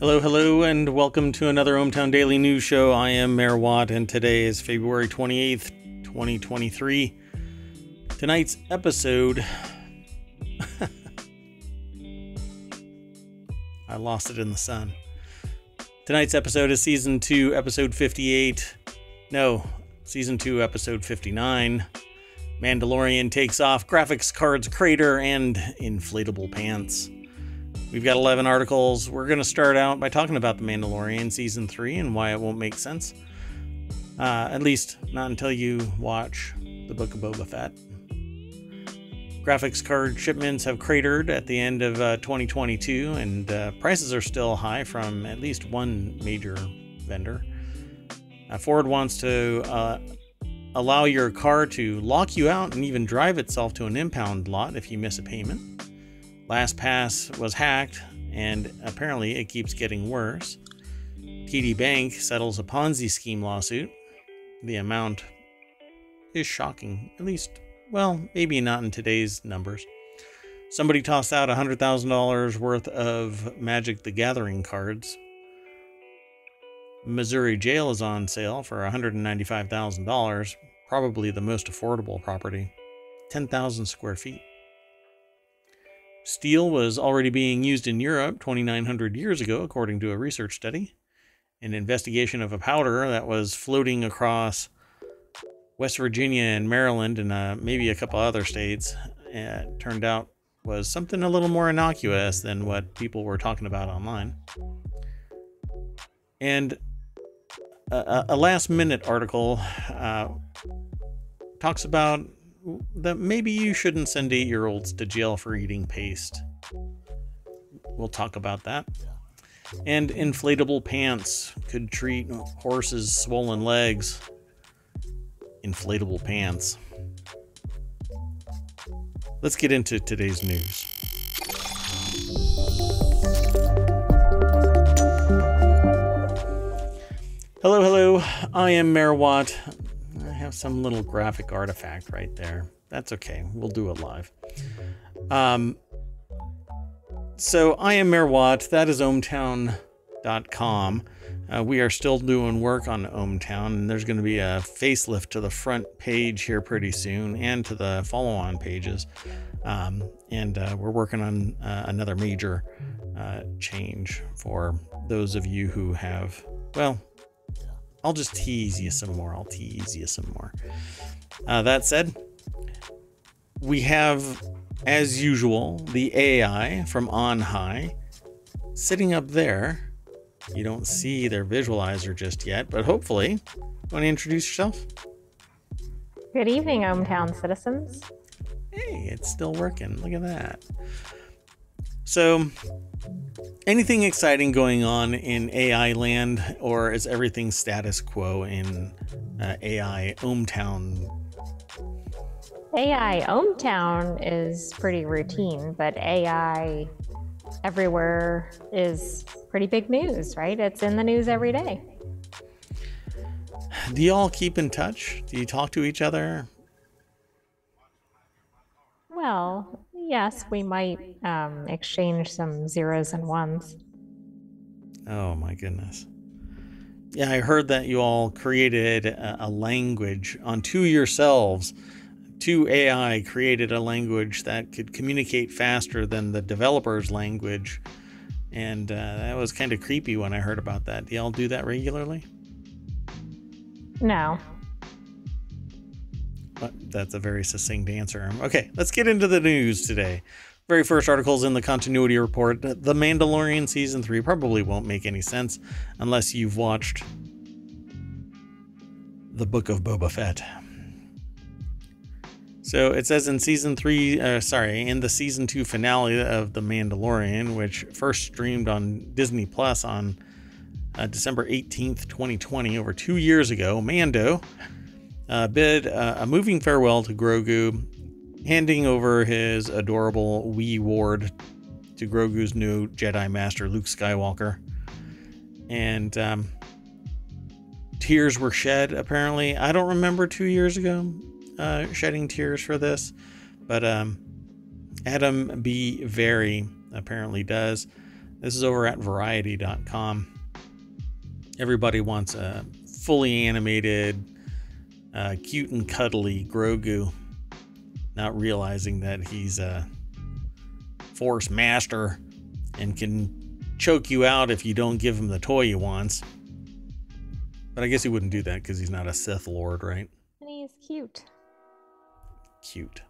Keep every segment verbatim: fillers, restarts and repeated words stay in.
Hello, hello, and welcome to another ohmTown Daily News Show. I am Mayor Watt, and today is February twenty-eighth, twenty twenty-three. Tonight's episode... I lost it in the sun. Tonight's episode is Season two, Episode fifty-eight. No, Season two, Episode fifty-nine. Mandalorian takes off, graphics cards crater, and inflatable pants. We've got eleven articles. We're going to start out by talking about The Mandalorian Season three and why it won't make sense. Uh, at least not until you watch The Book of Boba Fett. Graphics card shipments have cratered at the end of uh, twenty twenty-two, and uh, prices are still high from at least one major vendor. Uh, Ford wants to uh, allow your car to lock you out and even drive itself to an impound lot if you miss a payment. LastPass was hacked, and apparently it keeps getting worse. T D Bank settles a Ponzi scheme lawsuit. The amount is shocking, at least, well, maybe not in today's numbers. Somebody tossed out one hundred thousand dollars worth of Magic the Gathering cards. Missouri jail is on sale for one hundred ninety-five thousand dollars, probably the most affordable property, ten thousand square feet. Steel was already being used in Europe twenty-nine hundred years ago, according to a research study. An investigation of a powder that was floating across West Virginia and Maryland and uh, maybe a couple other states uh, turned out was something a little more innocuous than what people were talking about online. And a, a last-minute article uh, talks about that maybe you shouldn't send eight-year-olds to jail for eating paste. We'll talk about that. And inflatable pants could treat horses' swollen legs. Inflatable pants. Let's get into today's news. Hello, hello. I am Mayor Watt. Some little graphic artifact right there. That's okay. We'll do it live. Um, so I am Mayor Watt. That is ohmTown dot com. Uh, we are still doing work on ohmTown, and there's going to be a facelift to the front page here pretty soon and to the follow-on pages. Um, and uh, we're working on uh, another major uh, change for those of you who have, well, I'll just tease you some more. I'll tease you some more. Uh, that said, we have, as usual, the A I from on high sitting up there. You don't see their visualizer just yet, but hopefully, want to introduce yourself? Good evening, ohmTown citizens. Hey, it's still working. Look at that. So, anything exciting going on in A I land, or is everything status quo in uh, A I ohmTown? A I ohmTown is pretty routine, but A I everywhere is pretty big news, right? It's in the news every day. Do you all keep in touch? Do you talk to each other? Well, yes, we might um, exchange some zeros and ones. Oh my goodness. Yeah, I heard that you all created a, a language unto yourselves. Two A I created a language that could communicate faster than the developer's language. And uh, that was kind of creepy when I heard about that. Do y'all do that regularly? No. That's a very succinct answer. Okay, let's get into the news today. Very first article's in the continuity report. The Mandalorian Season three probably won't make any sense unless you've watched The Book of Boba Fett. So it says in Season three, uh, sorry, in the Season two finale of The Mandalorian, which first streamed on Disney Plus on uh, December eighteenth, twenty twenty, over two years ago, Mando... Uh, bid uh, a moving farewell to Grogu, handing over his adorable wee ward to Grogu's new Jedi Master, Luke Skywalker. And um, tears were shed, apparently. I don't remember two years ago uh, shedding tears for this, but um, Adam B. Very apparently does. This is over at variety dot com. Everybody wants a fully animated, uh, cute and cuddly Grogu, not realizing that he's a Force master and can choke you out if you don't give him the toy he wants. But I guess he wouldn't do that because he's not a Sith Lord, right? And he is cute. Cute.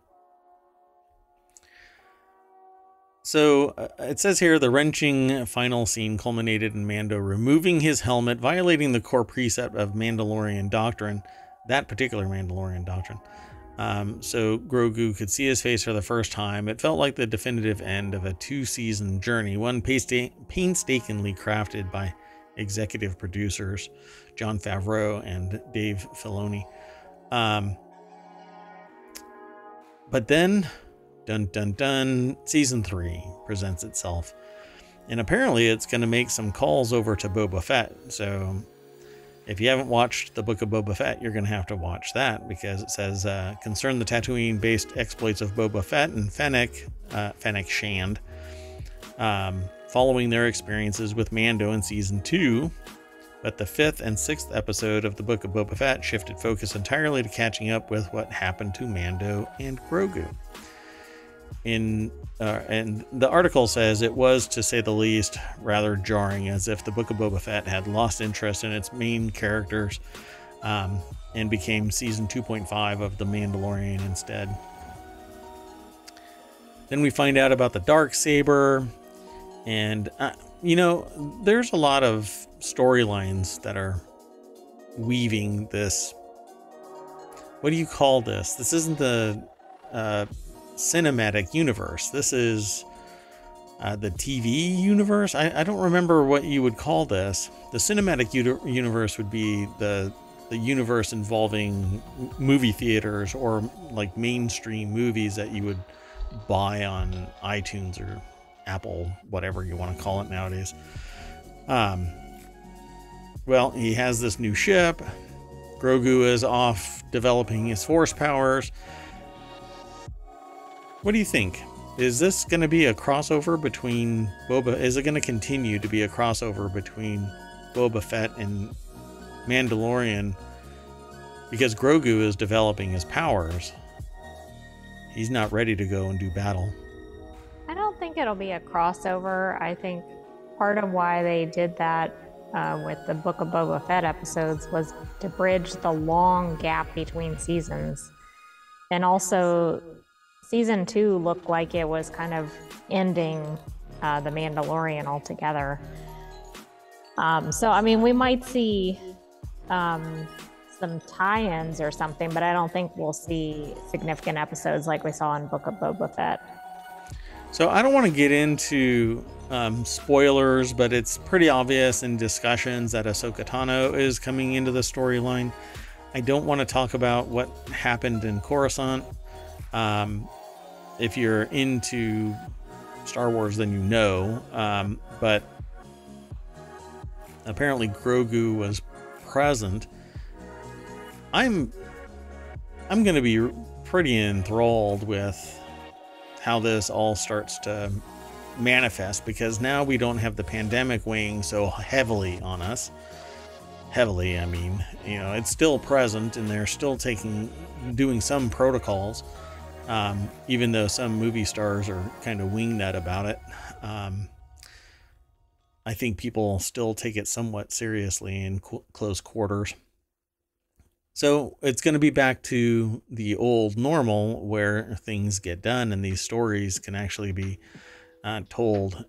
So uh, it says here, the wrenching final scene culminated in Mando removing his helmet, violating the core precept of Mandalorian doctrine, that particular Mandalorian doctrine. Um, so Grogu could see his face for the first time. It felt like the definitive end of a two-season journey, one painstakingly crafted by executive producers John Favreau and Dave Filoni. Um, but then... Dun, dun, dun. Season three presents itself. And apparently it's going to make some calls over to Boba Fett. So if you haven't watched The Book of Boba Fett, you're going to have to watch that, because it says, uh, concern the Tatooine-based exploits of Boba Fett and Fennec, uh, Fennec Shand, um, following their experiences with Mando in Season two. But the fifth and sixth episode of The Book of Boba Fett shifted focus entirely to catching up with what happened to Mando and Grogu. In uh, and the article says it was, to say the least, rather jarring, as if the Book of Boba Fett had lost interest in its main characters um, and became season two point five of The Mandalorian instead. Then we find out about the Darksaber, and uh, you know, there's a lot of storylines that are weaving this. What do you call this? This isn't the uh, cinematic universe. This is uh, the T V universe. I, I don't remember what you would call this. The cinematic universe would be the the universe involving movie theaters or like mainstream movies that you would buy on iTunes or Apple, whatever you want to call it nowadays. Um, well, he has this new ship. Grogu is off developing his Force powers. What do you think? Is this going to be a crossover between Boba? Is it going to continue to be a crossover between Boba Fett and Mandalorian? Because Grogu is developing his powers. He's not ready to go and do battle. I don't think it'll be a crossover. I think part of why they did that uh, with the Book of Boba Fett episodes was to bridge the long gap between seasons. And also... Season two looked like it was kind of ending uh, The Mandalorian altogether. Um, so, I mean, we might see um, some tie-ins or something, but I don't think we'll see significant episodes like we saw in Book of Boba Fett. So I don't want to get into um, spoilers, but it's pretty obvious in discussions that Ahsoka Tano is coming into the storyline. I don't want to talk about what happened in Coruscant. Um, If you're into Star Wars, then you know. Um, but apparently Grogu was present. I'm I'm going to be pretty enthralled with how this all starts to manifest, because now we don't have the pandemic weighing so heavily on us. Heavily, I mean, you know, it's still present and they're still taking doing some protocols. Um, even though some movie stars are kind of wingnut about it. Um, I think people still take it somewhat seriously in co- close quarters. So it's going to be back to the old normal where things get done and these stories can actually be uh, told,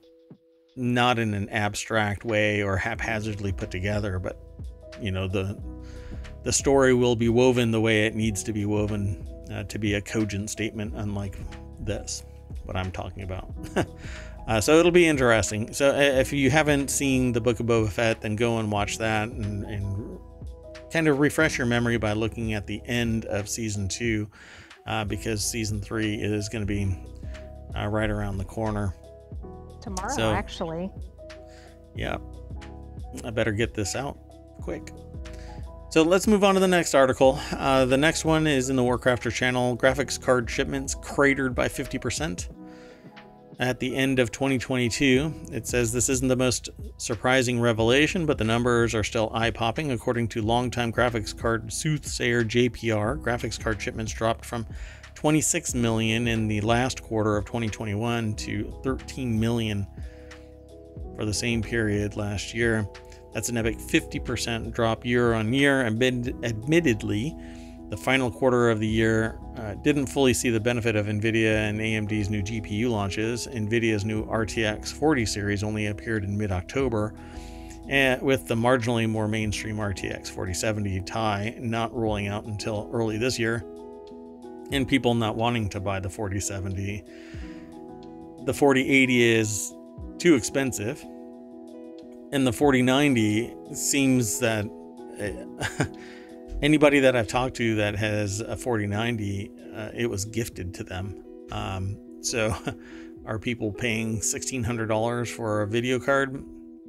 not in an abstract way or haphazardly put together, but you know, the, the story will be woven the way it needs to be woven Uh, to be a cogent statement, unlike this, what I'm talking about. uh, so it'll be interesting. So if you haven't seen The Book of Boba Fett, then go and watch that and, and kind of refresh your memory by looking at the end of season two, uh, because season three is going to be uh, right around the corner. Tomorrow, so, actually. Yeah. I better get this out quick. So let's move on to the next article. Uh, the next one is in the Warcrafter channel. Graphics card shipments cratered by fifty percent. at the end of twenty twenty-two. It says this isn't the most surprising revelation, but the numbers are still eye-popping. According to longtime graphics card soothsayer J P R, graphics card shipments dropped from twenty-six million in the last quarter of twenty twenty-one to thirteen million for the same period last year. That's an epic fifty percent drop year on year. Amid, admittedly, the final quarter of the year uh, didn't fully see the benefit of NVIDIA and A M D's new G P U launches. NVIDIA's new R T X forty series only appeared in mid-October, with the marginally more mainstream R T X forty seventy Ti not rolling out until early this year, and people not wanting to buy the forty seventy. The forty eighty is too expensive, and the forty ninety seems that uh, anybody that I've talked to that has a forty ninety, uh, it was gifted to them. Um, so are people paying sixteen hundred dollars for a video card?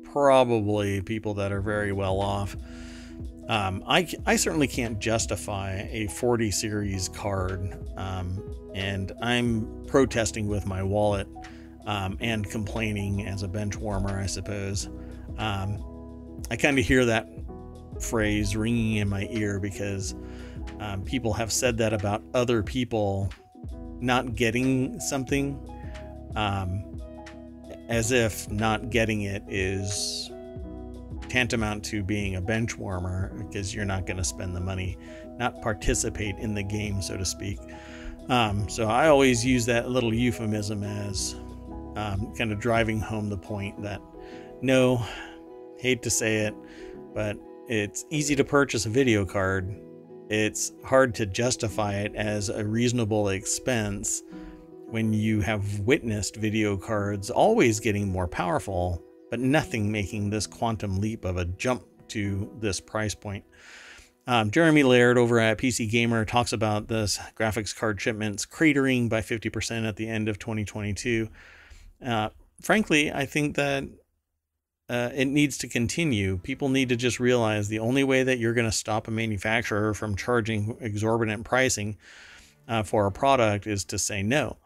Probably people that are very well off. Um, I, I certainly can't justify a forty series card, um, and I'm protesting with my wallet um, and complaining as a bench warmer, I suppose. Um, I kind of hear that phrase ringing in my ear because um, people have said that about other people not getting something, um, as if not getting it is tantamount to being a bench warmer because you're not going to spend the money, not participate in the game, so to speak. Um, so I always use that little euphemism as um, kind of driving home the point that, no, hate to say it, but it's easy to purchase a video card. It's hard to justify it as a reasonable expense when you have witnessed video cards always getting more powerful, but nothing making this quantum leap of a jump to this price point. Um, Jeremy Laird over at P C Gamer talks about this graphics card shipments cratering by fifty percent at the end of twenty twenty-two. Uh, frankly, I think that Uh, it needs to continue. People need to just realize the only way that you're going to stop a manufacturer from charging exorbitant pricing uh, for a product is to say no.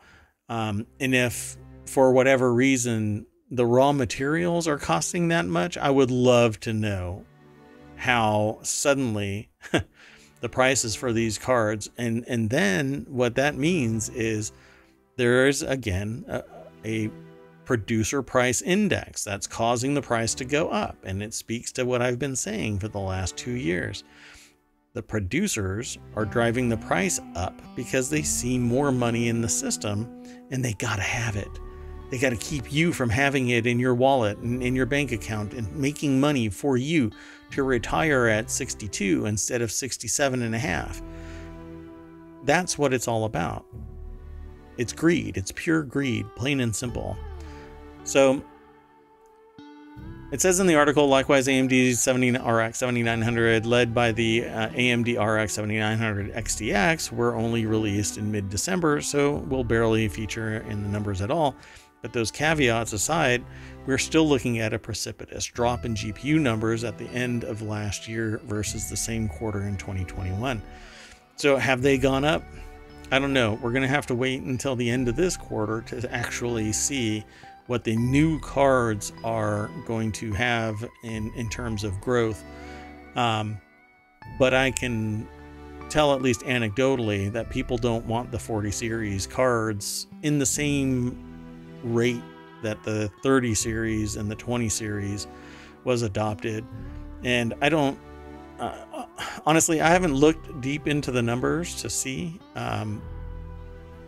Um, and if for whatever reason the raw materials are costing that much, I would love to know how suddenly the prices for these cards. And, and then what that means is there is, again, a, a producer price index that's causing the price to go up. And it speaks to what I've been saying for the last two years. The producers are driving the price up because they see more money in the system and they gotta have it. They gotta keep you from having it in your wallet and in your bank account and making money for you to retire at sixty-two instead of sixty-seven and a half. That's what it's all about. It's greed. It's pure greed, plain and simple. So it says in the article, likewise, A M D's seventy R X seventy-nine hundred, led by the uh, A M D R X seventy-nine hundred X T X, were only released in mid-December, so will barely feature in the numbers at all. But those caveats aside, we're still looking at a precipitous drop in G P U numbers at the end of last year versus the same quarter in twenty twenty-one. So have they gone up? I don't know. We're going to have to wait until the end of this quarter to actually see what the new cards are going to have in, in terms of growth. Um, but I can tell, at least anecdotally, that people don't want the forty series cards in the same rate that the thirty series and the twenty series was adopted. And I don't, uh, honestly, I haven't looked deep into the numbers to see, um,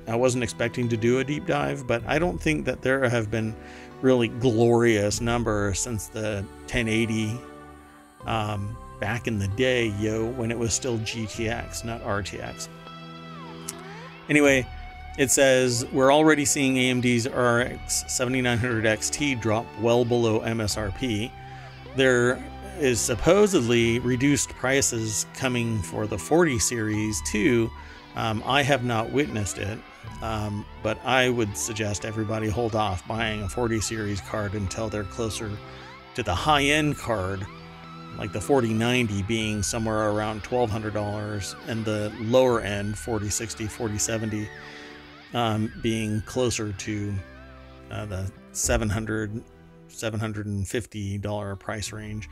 I wasn't expecting to do a deep dive, but I don't think that there have been really glorious numbers since the ten eighty um, back in the day, yo, when it was still G T X, not R T X. Anyway, it says we're already seeing A M D's R X seventy-nine hundred X T drop well below M S R P. There is supposedly reduced prices coming for the forty series too. Um, I have not witnessed it. Um, but I would suggest everybody hold off buying a forty series card until they're closer to the high-end card, like the forty ninety being somewhere around twelve hundred dollars and the lower end forty sixty, forty seventy um, being closer to uh, the seven hundred, seven hundred fifty dollars price range.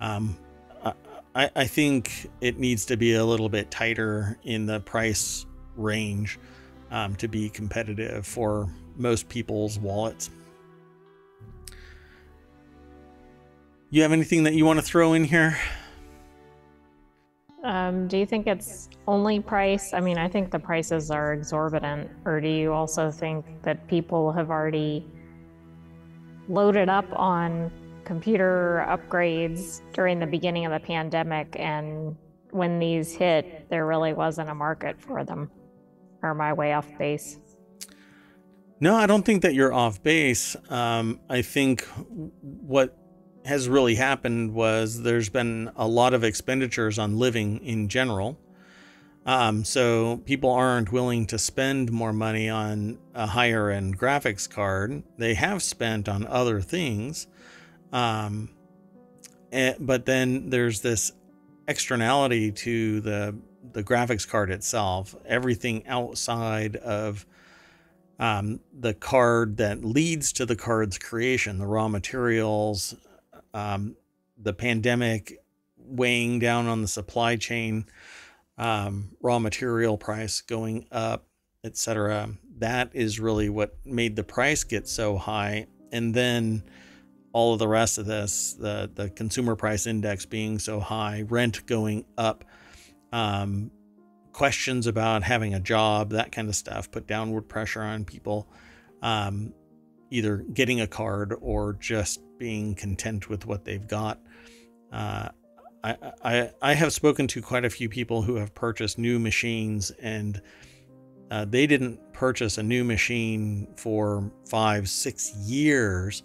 Um, I, I think it needs to be a little bit tighter in the price range um, to be competitive for most people's wallets. You have anything that you want to throw in here? Um, do you think it's only price? I mean, I think the prices are exorbitant. Or do you also think that people have already loaded up on computer upgrades during the beginning of the pandemic, and when these hit, there really wasn't a market for them? Or am I way off base? No, I don't think that you're off base. Um, I think what has really happened was there's been a lot of expenditures on living in general. Um, so people aren't willing to spend more money on a higher end graphics card. They have spent on other things. Um, and, but then there's this externality to the, the graphics card itself. Everything outside of um, the card that leads to the card's creation, the raw materials, um, the pandemic weighing down on the supply chain, um, raw material price going up, et cetera. That is really what made the price get so high. And then all of the rest of this, the, the consumer price index being so high, rent going up, um, questions about having a job, that kind of stuff, put downward pressure on people, um, either getting a card or just being content with what they've got. Uh, I, I, I have spoken to quite a few people who have purchased new machines, and uh, they didn't purchase a new machine for five, six years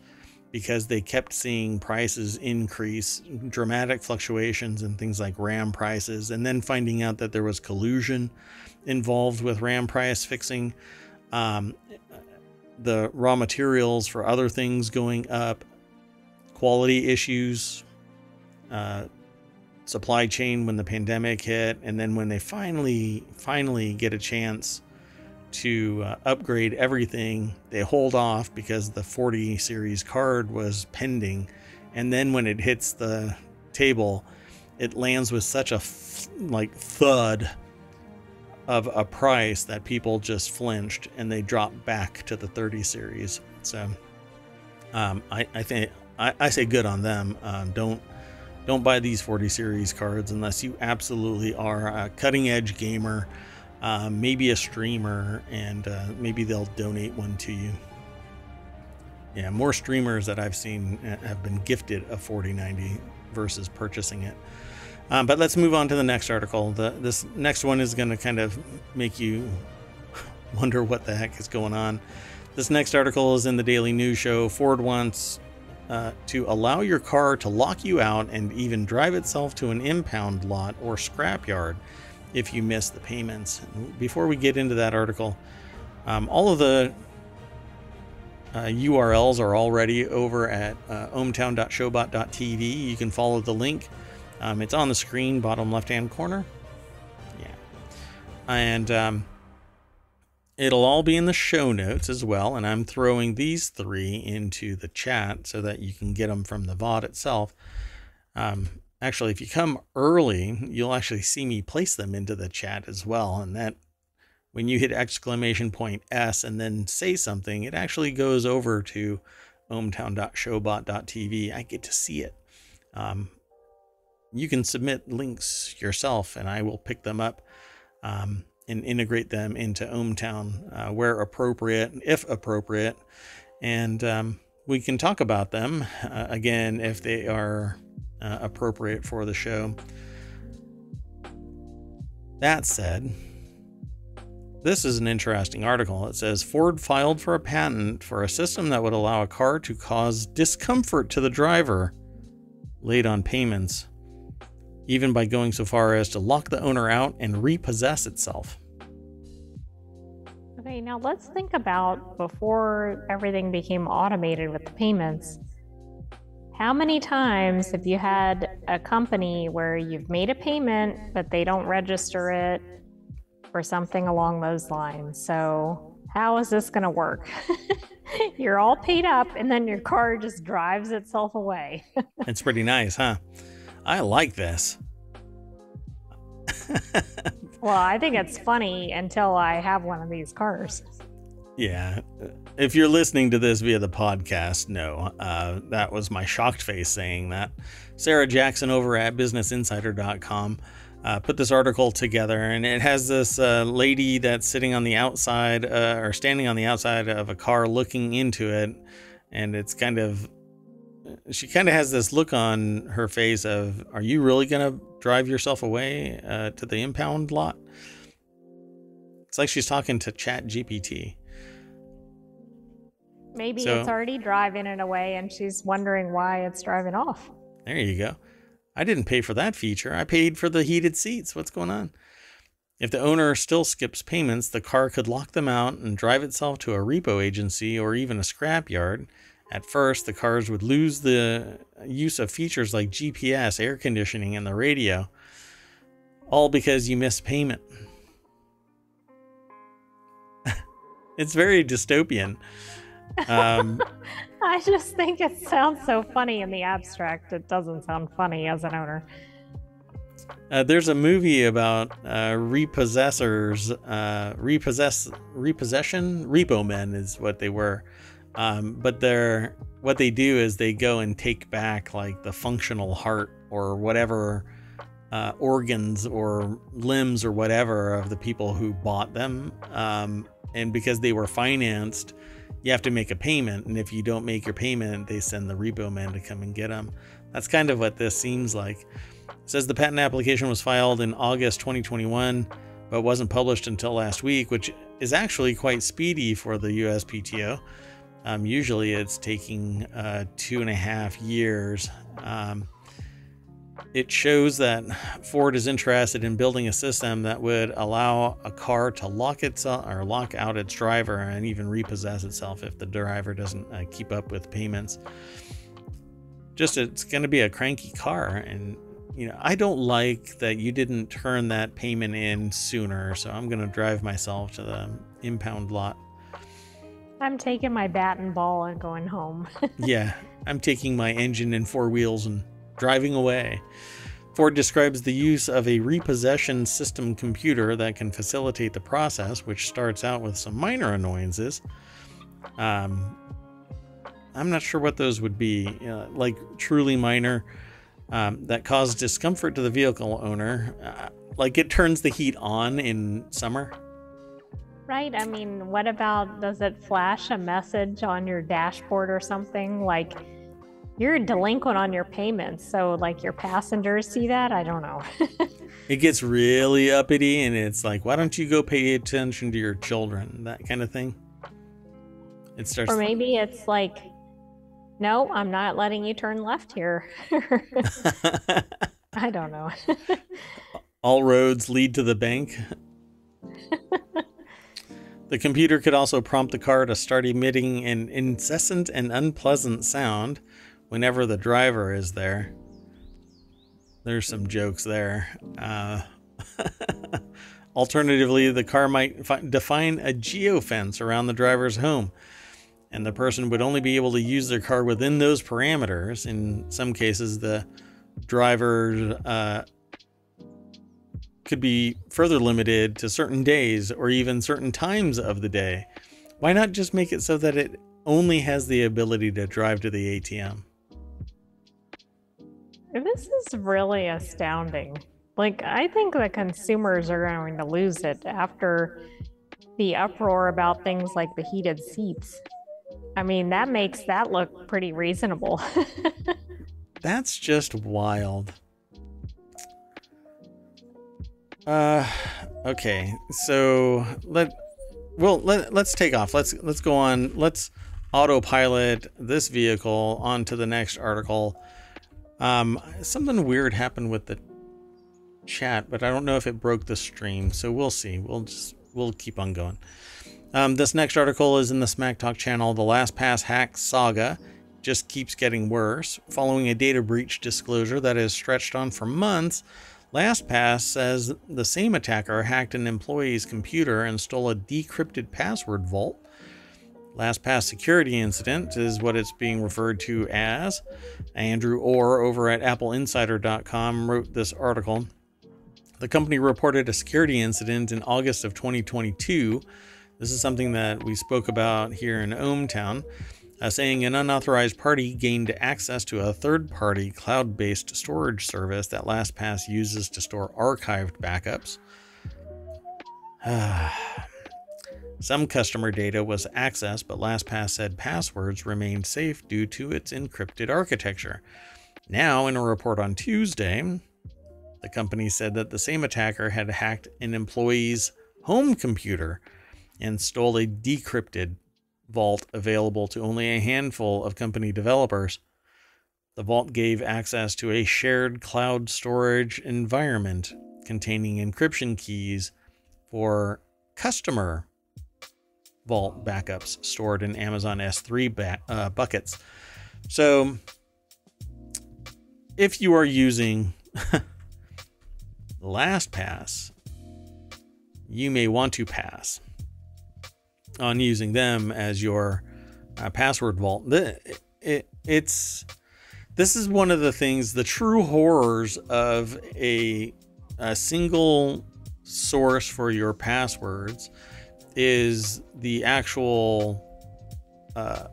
because they kept seeing prices increase, dramatic fluctuations in things like RAM prices, and then finding out that there was collusion involved with RAM price fixing, um, the raw materials for other things going up, quality issues, uh, supply chain when the pandemic hit, and then when they finally, finally get a chance to uh, upgrade everything, they hold off because the forty series card was pending, and then when it hits the table, it lands with such a f- like thud of a price that people just flinched and they dropped back to the thirty series. So um, I, I think I, I say good on them. Um, don't don't buy these forty series cards unless you absolutely are a cutting edge gamer. Uh, maybe a streamer, and uh, maybe they'll donate one to you. Yeah, more streamers that I've seen have been gifted a forty ninety versus purchasing it. Um, but let's move on to the next article. The, this next one is going to kind of make you wonder what the heck is going on. This next article is in the Daily News Show. Ford wants uh, to allow your car to lock you out and even drive itself to an impound lot or scrapyard if you miss the payments. Before we get into that article, um, all of the uh, U R Ls are already over at uh, ohmTown dot showbot dot t v. You can follow the link. Um, it's on the screen, bottom left-hand corner. Yeah. And um, it'll all be in the show notes as well, and I'm throwing these three into the chat so that you can get them from the V O D itself. Um, Actually, if you come early, you'll actually see me place them into the chat as well. And that when you hit exclamation point S and then say something, it actually goes over to ohmTown dot showbot dot t v. I get to see it. Um, you can submit links yourself and I will pick them up um, and integrate them into ohmTown uh, where appropriate, if appropriate. And um, we can talk about them uh, again if they are Uh, appropriate for the show. That said, this is an interesting article. It says Ford filed for a patent for a system that would allow a car to cause discomfort to the driver late on payments, even by going so far as to lock the owner out and repossess itself. Okay, now let's think about before everything became automated with the payments. How many times have you had a company where you've made a payment, but they don't register it or something along those lines? So how is this going to work? You're all paid up and then your car just drives itself away. It's pretty nice, huh? I like this. Well, I think it's funny until I have one of these cars. Yeah. If you're listening to this via the podcast, no, uh, that was my shocked face saying that. Sarah Jackson over at business insider dot com uh, put this article together, and it has this uh, lady that's sitting on the outside uh, or standing on the outside of a car looking into it. And it's kind of, she kind of has this look on her face of, are you really going to drive yourself away uh, to the impound lot? It's like she's talking to Chat G P T. Maybe so, it's already driving it away and she's wondering why it's driving off. There you go. I didn't pay for that feature. I paid for the heated seats. What's going on? If the owner still skips payments, the car could lock them out and drive itself to a repo agency or even a scrapyard. At first, the cars would lose the use of features like G P S, air conditioning, and the radio, all because you missed payment. It's very dystopian. Um, I just think it sounds so funny in the abstract. It doesn't sound funny as an owner. Uh, there's a movie about uh, repossessors, uh, repossess, repossession, repo men is what they were. Um, but they're, what they do is they go and take back like the functional heart or whatever uh, organs or limbs or whatever of the people who bought them. Um, and because they were financed, you have to make a payment. And if you don't make your payment, they send the repo man to come and get them. That's kind of what this seems like. It says the patent application was filed in August twenty twenty-one, but wasn't published until last week, which is actually quite speedy for the U S P T O. Um, usually it's taking uh, two and a half years. Um, it shows that Ford is interested in building a system that would allow a car to lock itself or lock out its driver and even repossess itself if the driver doesn't uh, keep up with payments. Just it's going to be a cranky car, and you know I don't like that you didn't turn that payment in sooner, so I'm going to drive myself to the impound lot. I'm taking my bat and ball and going home. Yeah, I'm taking my engine and four wheels and driving away. Ford describes the use of a repossession system computer that can facilitate the process, which starts out with some minor annoyances. Um, I'm not sure what those would be, uh, like truly minor, um, that cause discomfort to the vehicle owner. Uh, like it turns the heat on in summer. Right. I mean, what about, does it flash a message on your dashboard or something like you're delinquent on your payments? So like your passengers see that? I don't know. It gets really uppity and it's like, why don't you go pay attention to your children? That kind of thing. It starts. Or maybe it's like, no, I'm not letting you turn left here. I don't know. All roads lead to the bank. The computer could also prompt the car to start emitting an incessant and unpleasant sound whenever the driver is there. There's some jokes there. Uh, alternatively, the car might fi- define a geofence around the driver's home, and the person would only be able to use their car within those parameters. In some cases, the driver uh, could be further limited to certain days or even certain times of the day. Why not just make it so that it only has the ability to drive to the A T M? This is really astounding. Like, I think the consumers are going to lose it after the uproar about things like the heated seats. I mean, that makes that look pretty reasonable. That's just wild. Uh, okay, so let, well, let, let's take off. Let's, let's go on. Let's autopilot this vehicle onto the next article. Um, something weird happened with the chat, but I don't know if it broke the stream. So we'll see. We'll just, we'll keep on going. Um, this next article is in the Smack Talk channel. The LastPass hack saga just keeps getting worse. Following a data breach disclosure that has stretched on for months, LastPass says the same attacker hacked an employee's computer and stole a decrypted password vault. LastPass security incident is what it's being referred to as. Andrew Orr over at apple insider dot com wrote this article. The company reported a security incident in August of twenty twenty-two. This is something that we spoke about here in ohmTown, uh, saying an unauthorized party gained access to a third-party cloud-based storage service that LastPass uses to store archived backups. Some customer data was accessed, but LastPass said passwords remained safe due to its encrypted architecture. Now, in a report on Tuesday, the company said that the same attacker had hacked an employee's home computer and stole a decrypted vault available to only a handful of company developers. The vault gave access to a shared cloud storage environment containing encryption keys for customer vault backups stored in Amazon S three ba- uh, buckets. So if you are using LastPass, you may want to pass on using them as your uh, password vault. The, it, it's, this is one of the things, the true horrors of a, a single source for your passwords is the actual uh,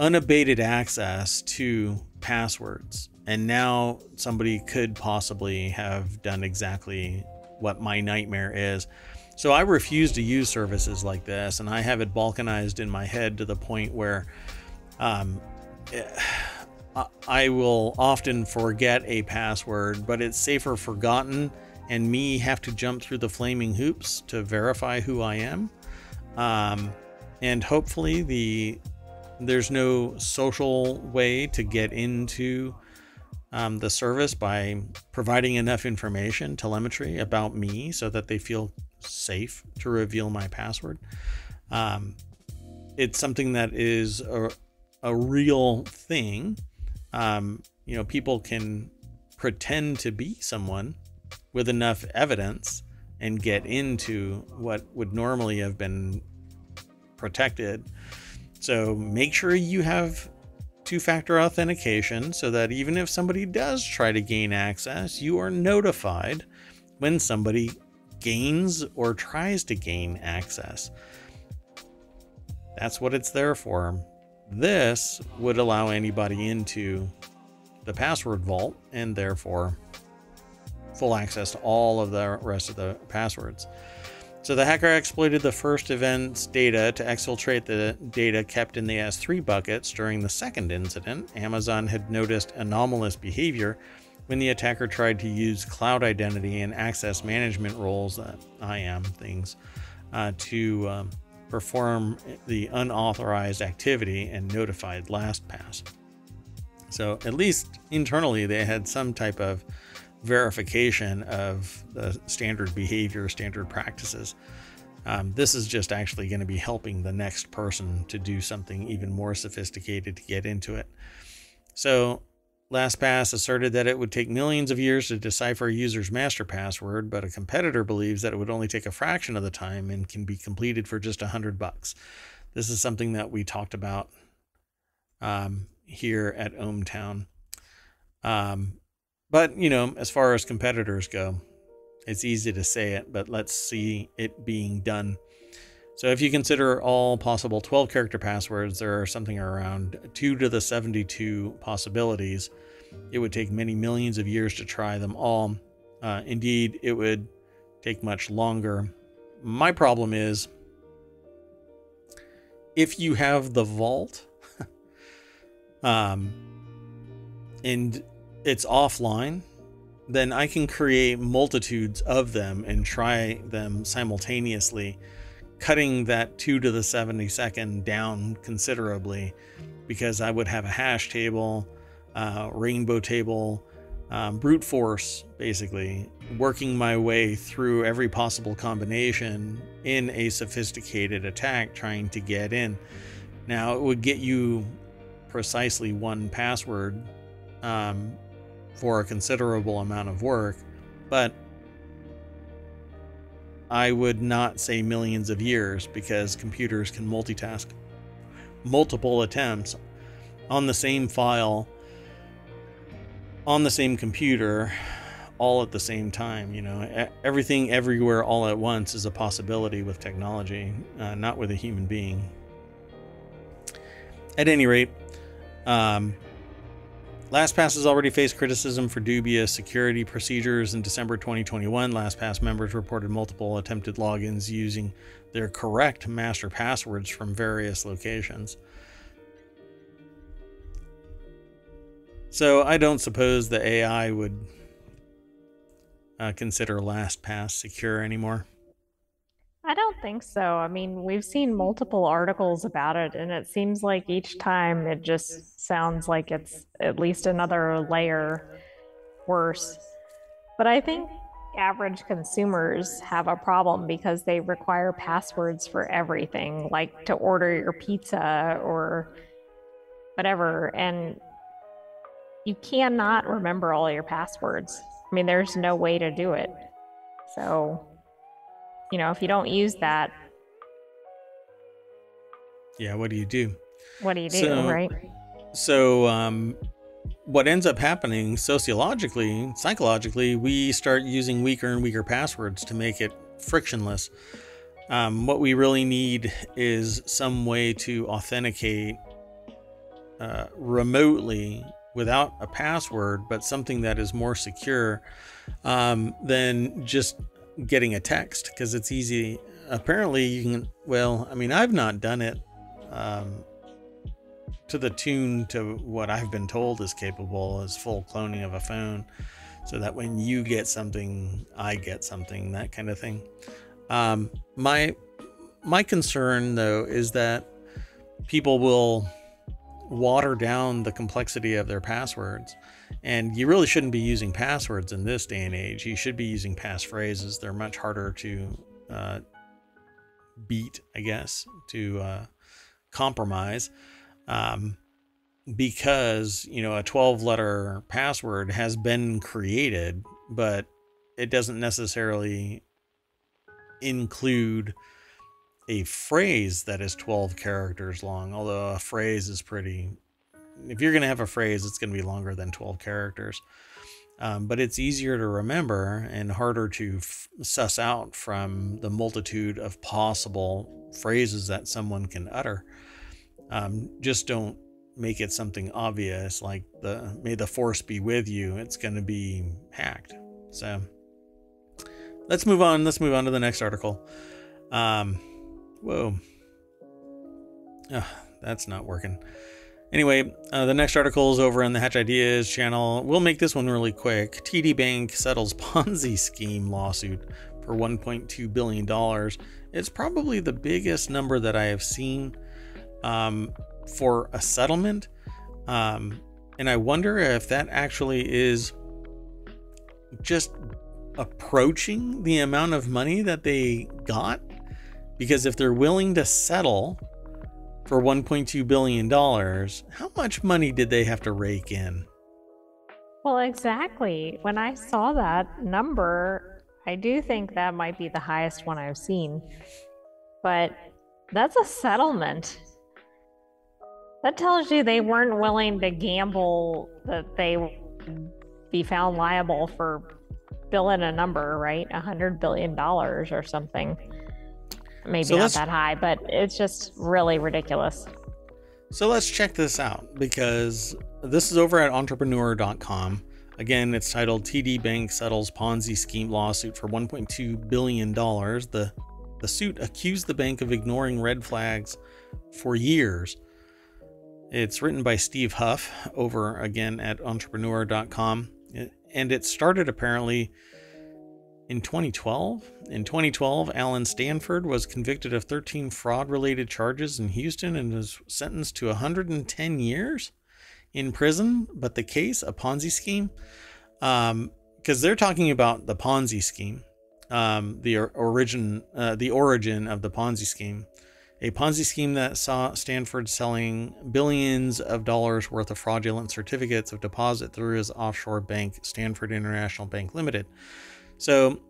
unabated access to passwords. And now somebody could possibly have done exactly what my nightmare is. So I refuse to use services like this, and I have it balkanized in my head to the point where um, I will often forget a password, but it's safer forgotten, and me have to jump through the flaming hoops to verify who I am. Um, and hopefully the there's no social way to get into Um, the service by providing enough information, telemetry about me, so that they feel safe to reveal my password. Um, it's something that is a, a real thing. Um, you know, people can pretend to be someone with enough evidence and get into what would normally have been protected. So make sure you have two-factor authentication so that even if somebody does try to gain access, you are notified when somebody gains or tries to gain access. That's what it's there for. This would allow anybody into the password vault and therefore full access to all of the rest of the passwords. So the hacker exploited the first event's data to exfiltrate the data kept in the S three buckets. During the second incident, Amazon had noticed anomalous behavior when the attacker tried to use cloud identity and access management roles, that I A M things, uh, to um, perform the unauthorized activity and notified LastPass. So at least internally, they had some type of verification of the standard behavior, standard practices. Um, this is just actually going to be helping the next person to do something even more sophisticated to get into it. So LastPass asserted that it would take millions of years to decipher a user's master password, but a competitor believes that it would only take a fraction of the time and can be completed for just a hundred bucks. This is something that we talked about um, here at ohmTown. Um, But, you know, as far as competitors go, it's easy to say it, but let's see it being done. So if you consider all possible twelve-character passwords, there are something around two to the seventy-two possibilities. It would take many millions of years to try them all. Uh, indeed, it would take much longer. My problem is, if you have the vault, um, and it's offline, then I can create multitudes of them and try them simultaneously, cutting that two to the seventy-second down considerably, because I would have a hash table, uh, rainbow table, um, brute force, basically, working my way through every possible combination in a sophisticated attack trying to get in. Now, it would get you precisely one password, um, for a considerable amount of work, but I would not say millions of years, because computers can multitask multiple attempts on the same file on the same computer all at the same time. You know, everything everywhere all at once is a possibility with technology, uh, not with a human being. At any rate, um, LastPass has already faced criticism for dubious security procedures. In December twenty twenty-one, LastPass members reported multiple attempted logins using their correct master passwords from various locations. So I don't suppose the A I would uh, consider LastPass secure anymore. I don't think so. I mean, we've seen multiple articles about it, and it seems like each time it just sounds like it's at least another layer worse. But I think average consumers have a problem because they require passwords for everything, like to order your pizza or whatever, and you cannot remember all your passwords. I mean, there's no way to do it. So, you know, if you don't use that, yeah, what do you do? What do you do, so, right? So um, what ends up happening sociologically, psychologically, we start using weaker and weaker passwords to make it frictionless. Um, what we really need is some way to authenticate uh, remotely without a password, but something that is more secure um, than just getting a text, because it's easy. Apparently you can, well, I mean, I've not done it um, to the tune to what I've been told is capable as full cloning of a phone, so that when you get something, I get something, that kind of thing. Um, my, my concern though, is that people will water down the complexity of their passwords, and you really shouldn't be using passwords in this day and age. You should be using passphrases. They're much harder to uh, beat, I guess, to uh, compromise, um, because, you know, a twelve letter password has been created, but it doesn't necessarily include a phrase that is twelve characters long, although a phrase is pretty, if you're going to have a phrase, it's going to be longer than twelve characters. Um, but it's easier to remember and harder to f- suss out from the multitude of possible phrases that someone can utter. Um, just don't make it something obvious like the, may the force be with you. It's going to be hacked. So let's move on. Let's move on to the next article. Um, Whoa. Oh, that's not working. Anyway, uh, the next article is over on the Hatch Ideas channel. We'll make this one really quick. T D Bank settles Ponzi scheme lawsuit for one point two billion dollars. It's probably the biggest number that I have seen um, for a settlement. Um, and I wonder if that actually is just approaching the amount of money that they got. Because if they're willing to settle for one point two billion dollars, how much money did they have to rake in? Well, exactly. When I saw that number, I do think that might be the highest one I've seen. But that's a settlement. That tells you they weren't willing to gamble that they would be found liable for billing a number, right? one hundred billion dollars or something. Maybe so not that high, but it's just really ridiculous. So let's check this out, because this is over at entrepreneur dot com. Again, it's titled T D Bank settles Ponzi scheme lawsuit for one point two billion dollars. The, the suit accused the bank of ignoring red flags for years. It's written by Steve Huff over again at entrepreneur dot com. And it started apparently in twenty twelve. In twenty twelve, Alan Stanford was convicted of thirteen fraud-related charges in Houston and was sentenced to one hundred ten years in prison. But the case, a Ponzi scheme, because um, they're talking about the Ponzi scheme, um, the origin, uh, the origin of the Ponzi scheme, a Ponzi scheme that saw Stanford selling billions of dollars worth of fraudulent certificates of deposit through his offshore bank, Stanford International Bank Limited. So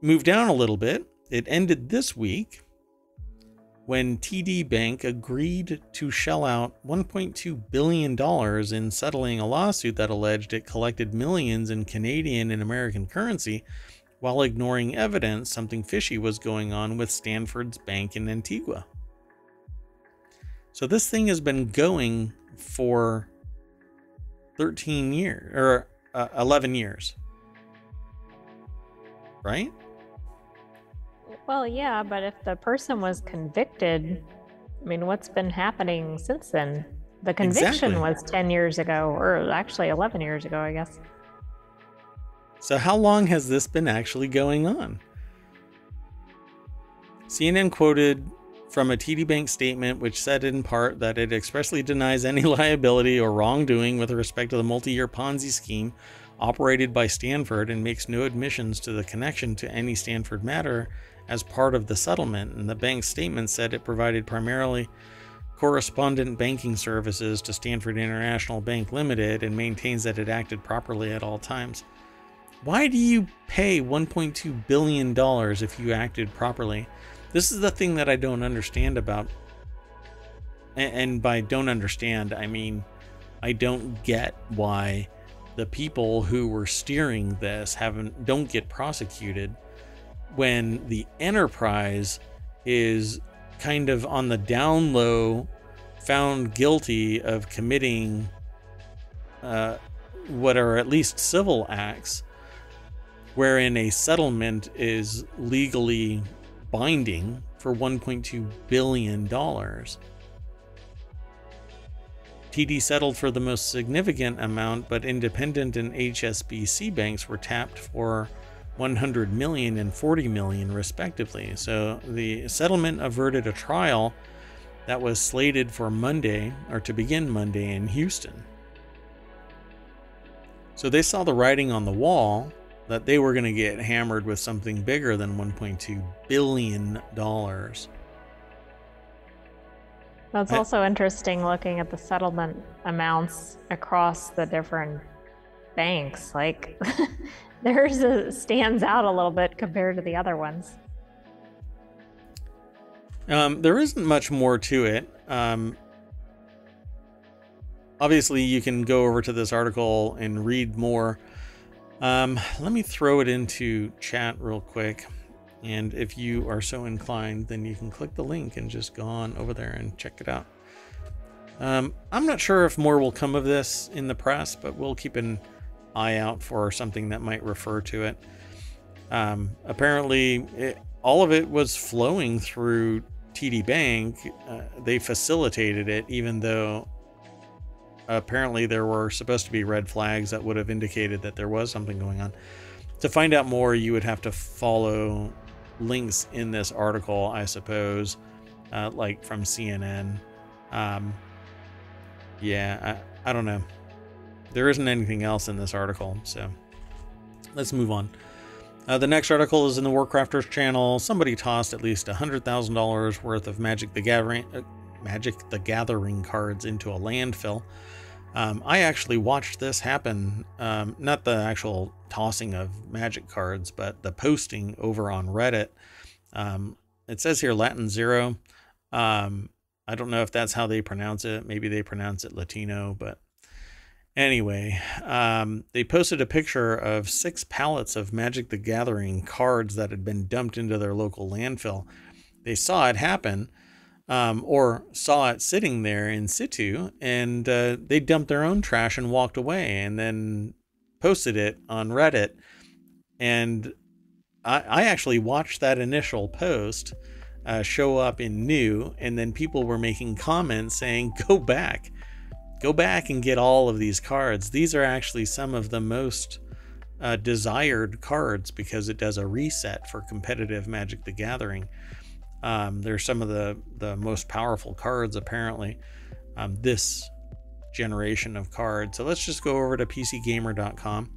move down a little bit. It ended this week when T D Bank agreed to shell out one point two billion dollars in settling a lawsuit that alleged it collected millions in Canadian and American currency while ignoring evidence something fishy was going on with Stanford's bank in Antigua. So this thing has been going for thirteen years or uh, eleven years, right? Well, yeah, but if the person was convicted, I mean, what's been happening since then? The conviction exactly. was ten years ago, or actually eleven years ago, I guess. So how long has this been actually going on? C N N quoted from a T D Bank statement, which said in part that it expressly denies any liability or wrongdoing with respect to the multi-year Ponzi scheme operated by Stanford and makes no admissions to the connection to any Stanford matter as part of the settlement. And the bank's statement said it provided primarily correspondent banking services to Stanford International Bank Limited and maintains that it acted properly at all times. Why do you pay one point two billion dollars if you acted properly? This is the thing that I don't understand about. And by don't understand, I mean, I don't get why the people who were steering this haven't don't get prosecuted when the enterprise is kind of on the down low, found guilty of committing uh, what are at least civil acts, wherein a settlement is legally binding for one point two billion dollars. T D settled for the most significant amount, but Independent and H S B C banks were tapped for one hundred million dollars and forty million dollars respectively. So the settlement averted a trial that was slated for Monday, or to begin Monday in Houston. So they saw the writing on the wall that they were going to get hammered with something bigger than one point two billion dollars. That's also interesting looking at the settlement amounts across the different banks. Like theirs stands out a little bit compared to the other ones. Um, there isn't much more to it. Um, obviously, you can go over to this article and read more. Um, let me throw it into chat real quick. And if you are so inclined, then you can click the link and just go on over there and check it out. Um, I'm not sure if more will come of this in the press, but we'll keep an eye out for something that might refer to it. Um, apparently, it, all of it was flowing through T D Bank. Uh, they facilitated it, even though apparently there were supposed to be red flags that would have indicated that there was something going on. To find out more, you would have to follow links in this article, I suppose, uh, like from C N N. Um, yeah, I, I don't know. There isn't anything else in this article, so let's move on. Uh, the next article is in the Warcrafters channel. Somebody tossed at least one hundred thousand dollars worth of Magic the Gathering, uh, Magic the Gathering cards into a landfill. Um, I actually watched this happen, um, not the actual tossing of Magic cards, but the posting over on Reddit. Um, it says here Latin Zero. Um, I don't know if that's how they pronounce it. Maybe they pronounce it Latino, but anyway, um, they posted a picture of six pallets of Magic the Gathering cards that had been dumped into their local landfill. They saw it happen. Um, or saw it sitting there in situ, and uh, they dumped their own trash and walked away and then posted it on Reddit. And I, I actually watched that initial post uh, show up in new, and then people were making comments saying, go back, go back and get all of these cards. These are actually some of the most uh, desired cards because it does a reset for competitive Magic the Gathering. Um, they're some of the, the most powerful cards, apparently, um, this generation of cards. So let's just go over to P C Gamer dot com,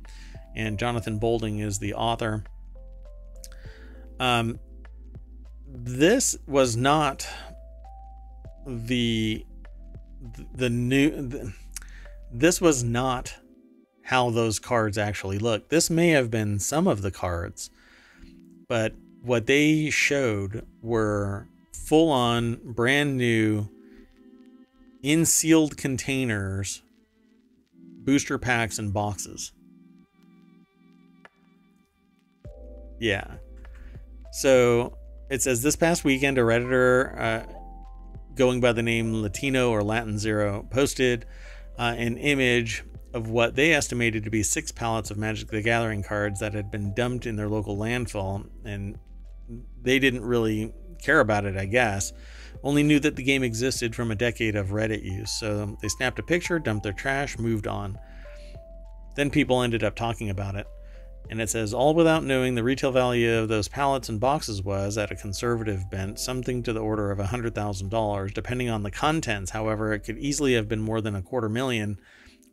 and Jonathan Bolding is the author. Um, this was not the the new the, this was not how those cards actually look. This may have been some of the cards, but what they showed were full-on brand new in sealed containers, booster packs and boxes. Yeah. So it says this past weekend, a Redditor uh, going by the name Latino or Latin Zero posted uh, an image of what they estimated to be six pallets of Magic the Gathering cards that had been dumped in their local landfill. And they didn't really care about it, I guess. Only knew that the game existed from a decade of Reddit use. So they snapped a picture, dumped their trash, moved on. Then people ended up talking about it. And it says, all without knowing the retail value of those pallets and boxes was, at a conservative bent, something to the order of one hundred thousand dollars, depending on the contents. However, it could easily have been more than a quarter million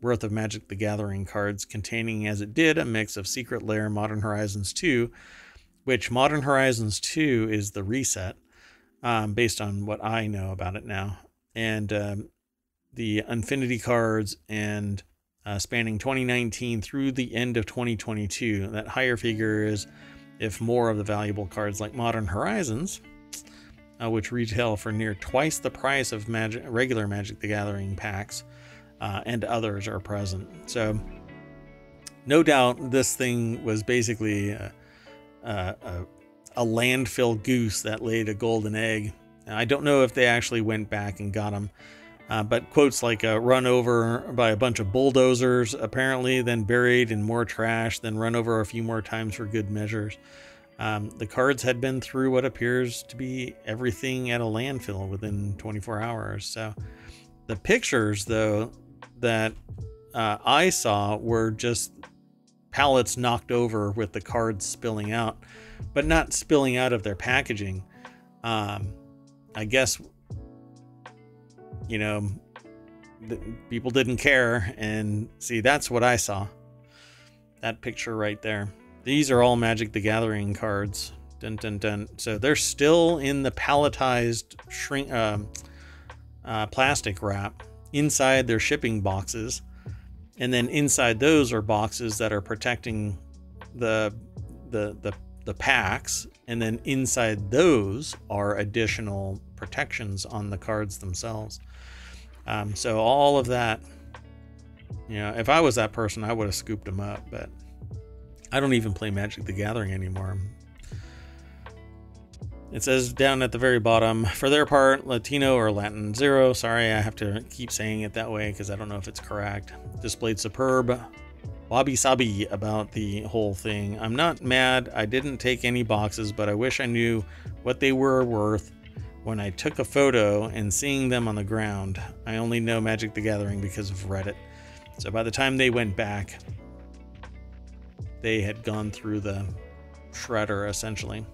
worth of Magic the Gathering cards, containing, as it did, a mix of Secret Lair, Modern Horizons two, which Modern Horizons two is the reset, um, based on what I know about it now, and um, the Infinity cards, and Uh, spanning twenty nineteen through the end of twenty twenty-two. That higher figure is if more of the valuable cards like Modern Horizons, uh, which retail for near twice the price of magic, regular Magic the Gathering packs, uh, and others are present. So no doubt this thing was basically a, a, a landfill goose that laid a golden egg. I don't know if they actually went back and got them. Uh, but quotes like uh, run over by a bunch of bulldozers, apparently, then buried in more trash, then run over a few more times for good measures. Um, the cards had been through what appears to be everything at a landfill within twenty-four hours. So the pictures, though, that uh, I saw were just pallets knocked over with the cards spilling out, but not spilling out of their packaging. Um, I guess... you know, the people didn't care. And see, that's what I saw. That picture right there. These are all Magic the Gathering cards. Dun, dun, dun. So they're still in the palletized shrink, uh, uh, plastic wrap inside their shipping boxes. And then inside those are boxes that are protecting the, the, the, the packs. And then inside those are additional protections on the cards themselves. Um, so all of that, you know, if I was that person, I would have scooped them up, but I don't even play Magic the Gathering anymore. It says down at the very bottom, for their part, Latino or Latin Zero, sorry, I have to keep saying it that way because I don't know if it's correct, displayed superb wabi-sabi about the whole thing. I'm not mad. I didn't take any boxes, but I wish I knew what they were worth when I took a photo and seeing them on the ground. I only know Magic the Gathering because of Reddit. So by the time they went back, they had gone through the shredder, essentially.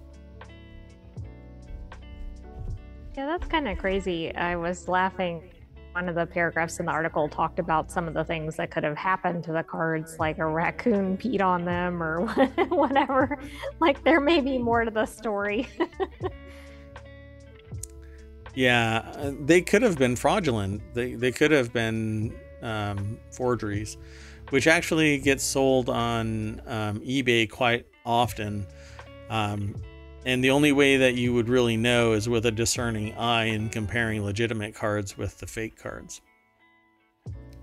Yeah, that's kind of crazy. I was laughing. One of the paragraphs in the article talked about some of the things that could have happened to the cards, like a raccoon peed on them or whatever. Like, there may be more to the story. Yeah, they could have been fraudulent. They they could have been um, forgeries, which actually gets sold on um, eBay quite often. Um, and the only way that you would really know is with a discerning eye and comparing legitimate cards with the fake cards.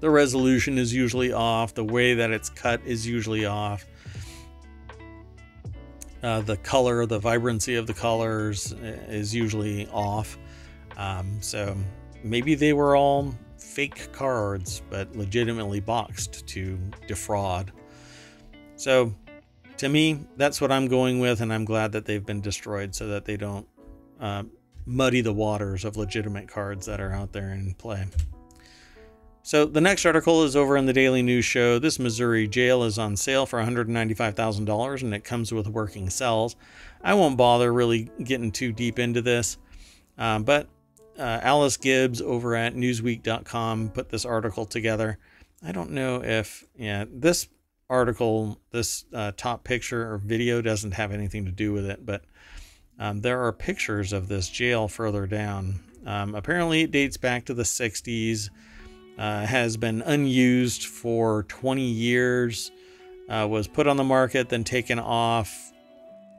The resolution is usually off. The way that it's cut is usually off. Uh, the color, the vibrancy of the colors is usually off. Um, so maybe they were all fake cards, but legitimately boxed to defraud. So to me, that's what I'm going with. And I'm glad that they've been destroyed so that they don't uh, muddy the waters of legitimate cards that are out there in play. So the next article is over in the Daily News Show. This Missouri jail is on sale for one hundred ninety-five thousand dollars and it comes with working cells. I won't bother really getting too deep into this, um, but Uh, Alice Gibbs over at newsweek dot com put this article together. I don't know if yeah, this article, this uh, top picture or video doesn't have anything to do with it, but um, there are pictures of this jail further down. Um, apparently it dates back to the sixties, uh, has been unused for twenty years, uh, was put on the market, then taken off,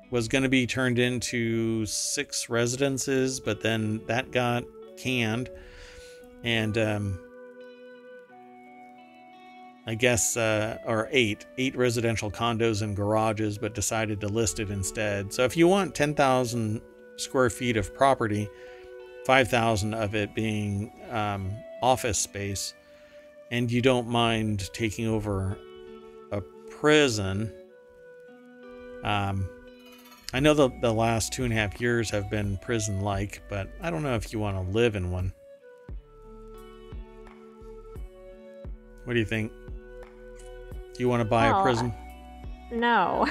was going to be turned into six residences, but then that got canned. And um, I guess, uh, or eight, eight residential condos and garages, but decided to list it instead. So if you want ten thousand square feet of property, five thousand of it being um, office space, and you don't mind taking over a prison. Um, I know the, the last two and a half years have been prison-like, but I don't know if you want to live in one. What do you think? Do you want to buy well, a prison? No.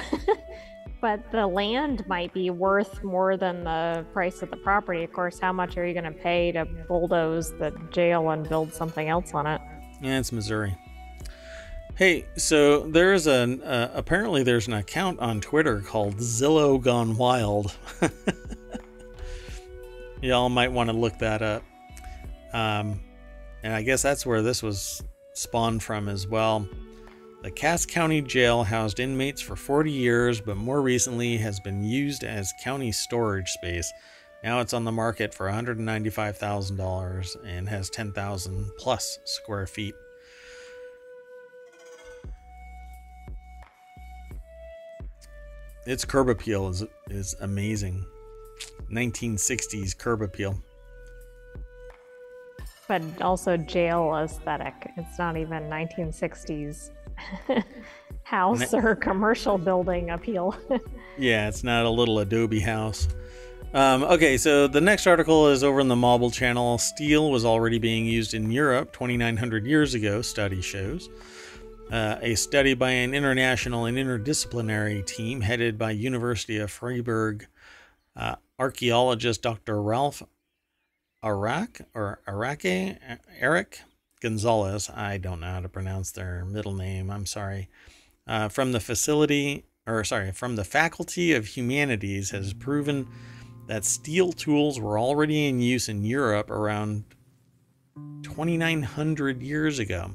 But the land might be worth more than the price of the property. Of course, how much are you going to pay to bulldoze the jail and build something else on it? Yeah, it's Missouri. Hey, so there's an uh, apparently there's an account on Twitter called Zillow Gone Wild. Y'all might want to look that up. Um, and I guess that's where this was spawned from as well. The Cass County Jail housed inmates for forty years, but more recently has been used as county storage space. Now it's on the market for one hundred ninety-five thousand dollars and has ten thousand plus square feet. Its curb appeal is, is amazing. nineteen sixties curb appeal. But also jail aesthetic. It's not even nineteen sixties. House or commercial building appeal. Yeah, it's not a little adobe house. Um, okay, so the next article is over in the Mobble channel. Steel was already being used in Europe twenty-nine hundred years ago, study shows. Uh, a study by an international and interdisciplinary team headed by University of Freiburg uh, archaeologist Doctor Ralph Arak or Arake Eric Gonzalez, I don't know how to pronounce their middle name, I'm sorry, uh, from the facility, or sorry, from the Faculty of Humanities has proven that steel tools were already in use in Europe around twenty-nine hundred years ago.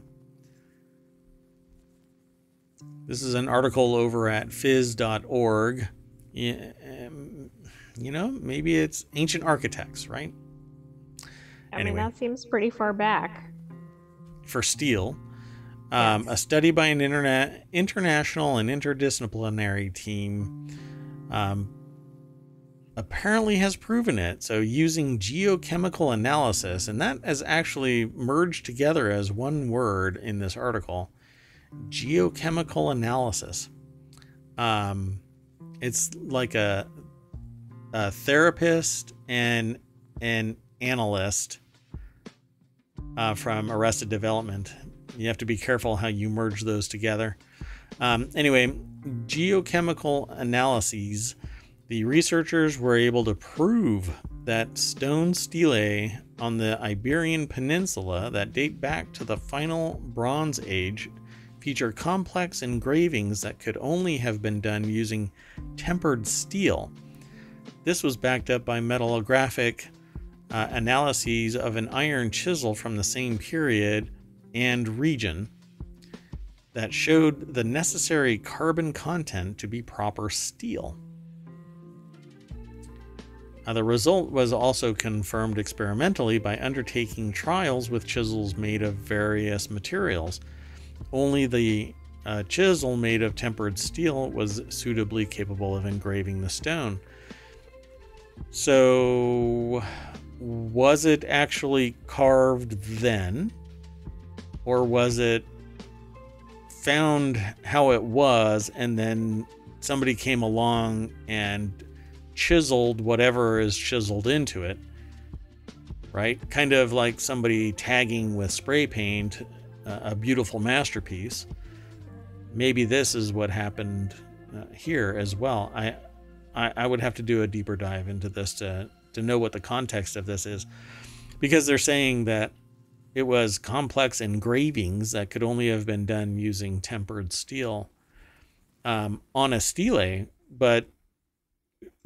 This is an article over at fizz dot org. You, um, you know, maybe it's ancient architects, right? I anyway. mean, that seems pretty far back. For steel, um, yes. A study by an internet international and interdisciplinary team um, apparently has proven it. So using geochemical analysis, and that is actually merged together as one word in this article, geochemical analysis. Um, it's like a, a therapist and an analyst. Uh, from Arrested Development. You have to be careful how you merge those together. Um, anyway, geochemical analyses. The researchers were able to prove that stone stelae on the Iberian Peninsula that date back to the final Bronze Age feature complex engravings that could only have been done using tempered steel. This was backed up by metallographic Uh, analyses of an iron chisel from the same period and region that showed the necessary carbon content to be proper steel. Uh, the result was also confirmed experimentally by undertaking trials with chisels made of various materials. Only the uh, chisel made of tempered steel was suitably capable of engraving the stone. So... was it actually carved then, or was it found how it was and then somebody came along and chiseled whatever is chiseled into it, right? Kind of like somebody tagging with spray paint uh, a beautiful masterpiece. Maybe this is what happened uh, here as well. I, I I would have to do a deeper dive into this to to know what the context of this is, because they're saying that it was complex engravings that could only have been done using tempered steel um, on a stele, but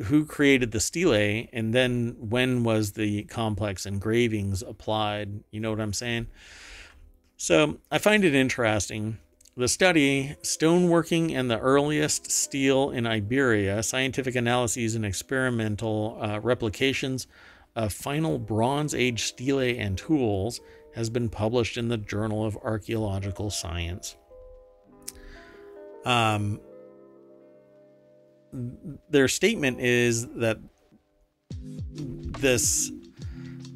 who created the stele, and then when was the complex engravings applied? You know what I'm saying? So I find it interesting. The study, Stoneworking and the Earliest Steel in Iberia, Scientific Analyses and Experimental uh, Replications of Final Bronze Age Stele and Tools, has been published in the Journal of Archaeological Science. Um, their statement is that this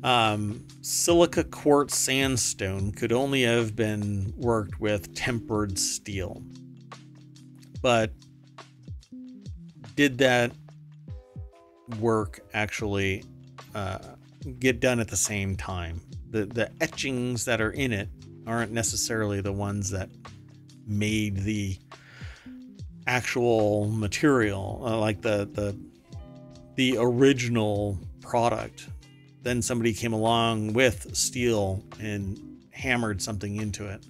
um, silica quartz sandstone could only have been worked with tempered steel. But did that work actually uh, get done at the same time? The, the etchings that are in it aren't necessarily the ones that made the actual material, uh, like the, the the original product. Then somebody came along with steel and hammered something into it.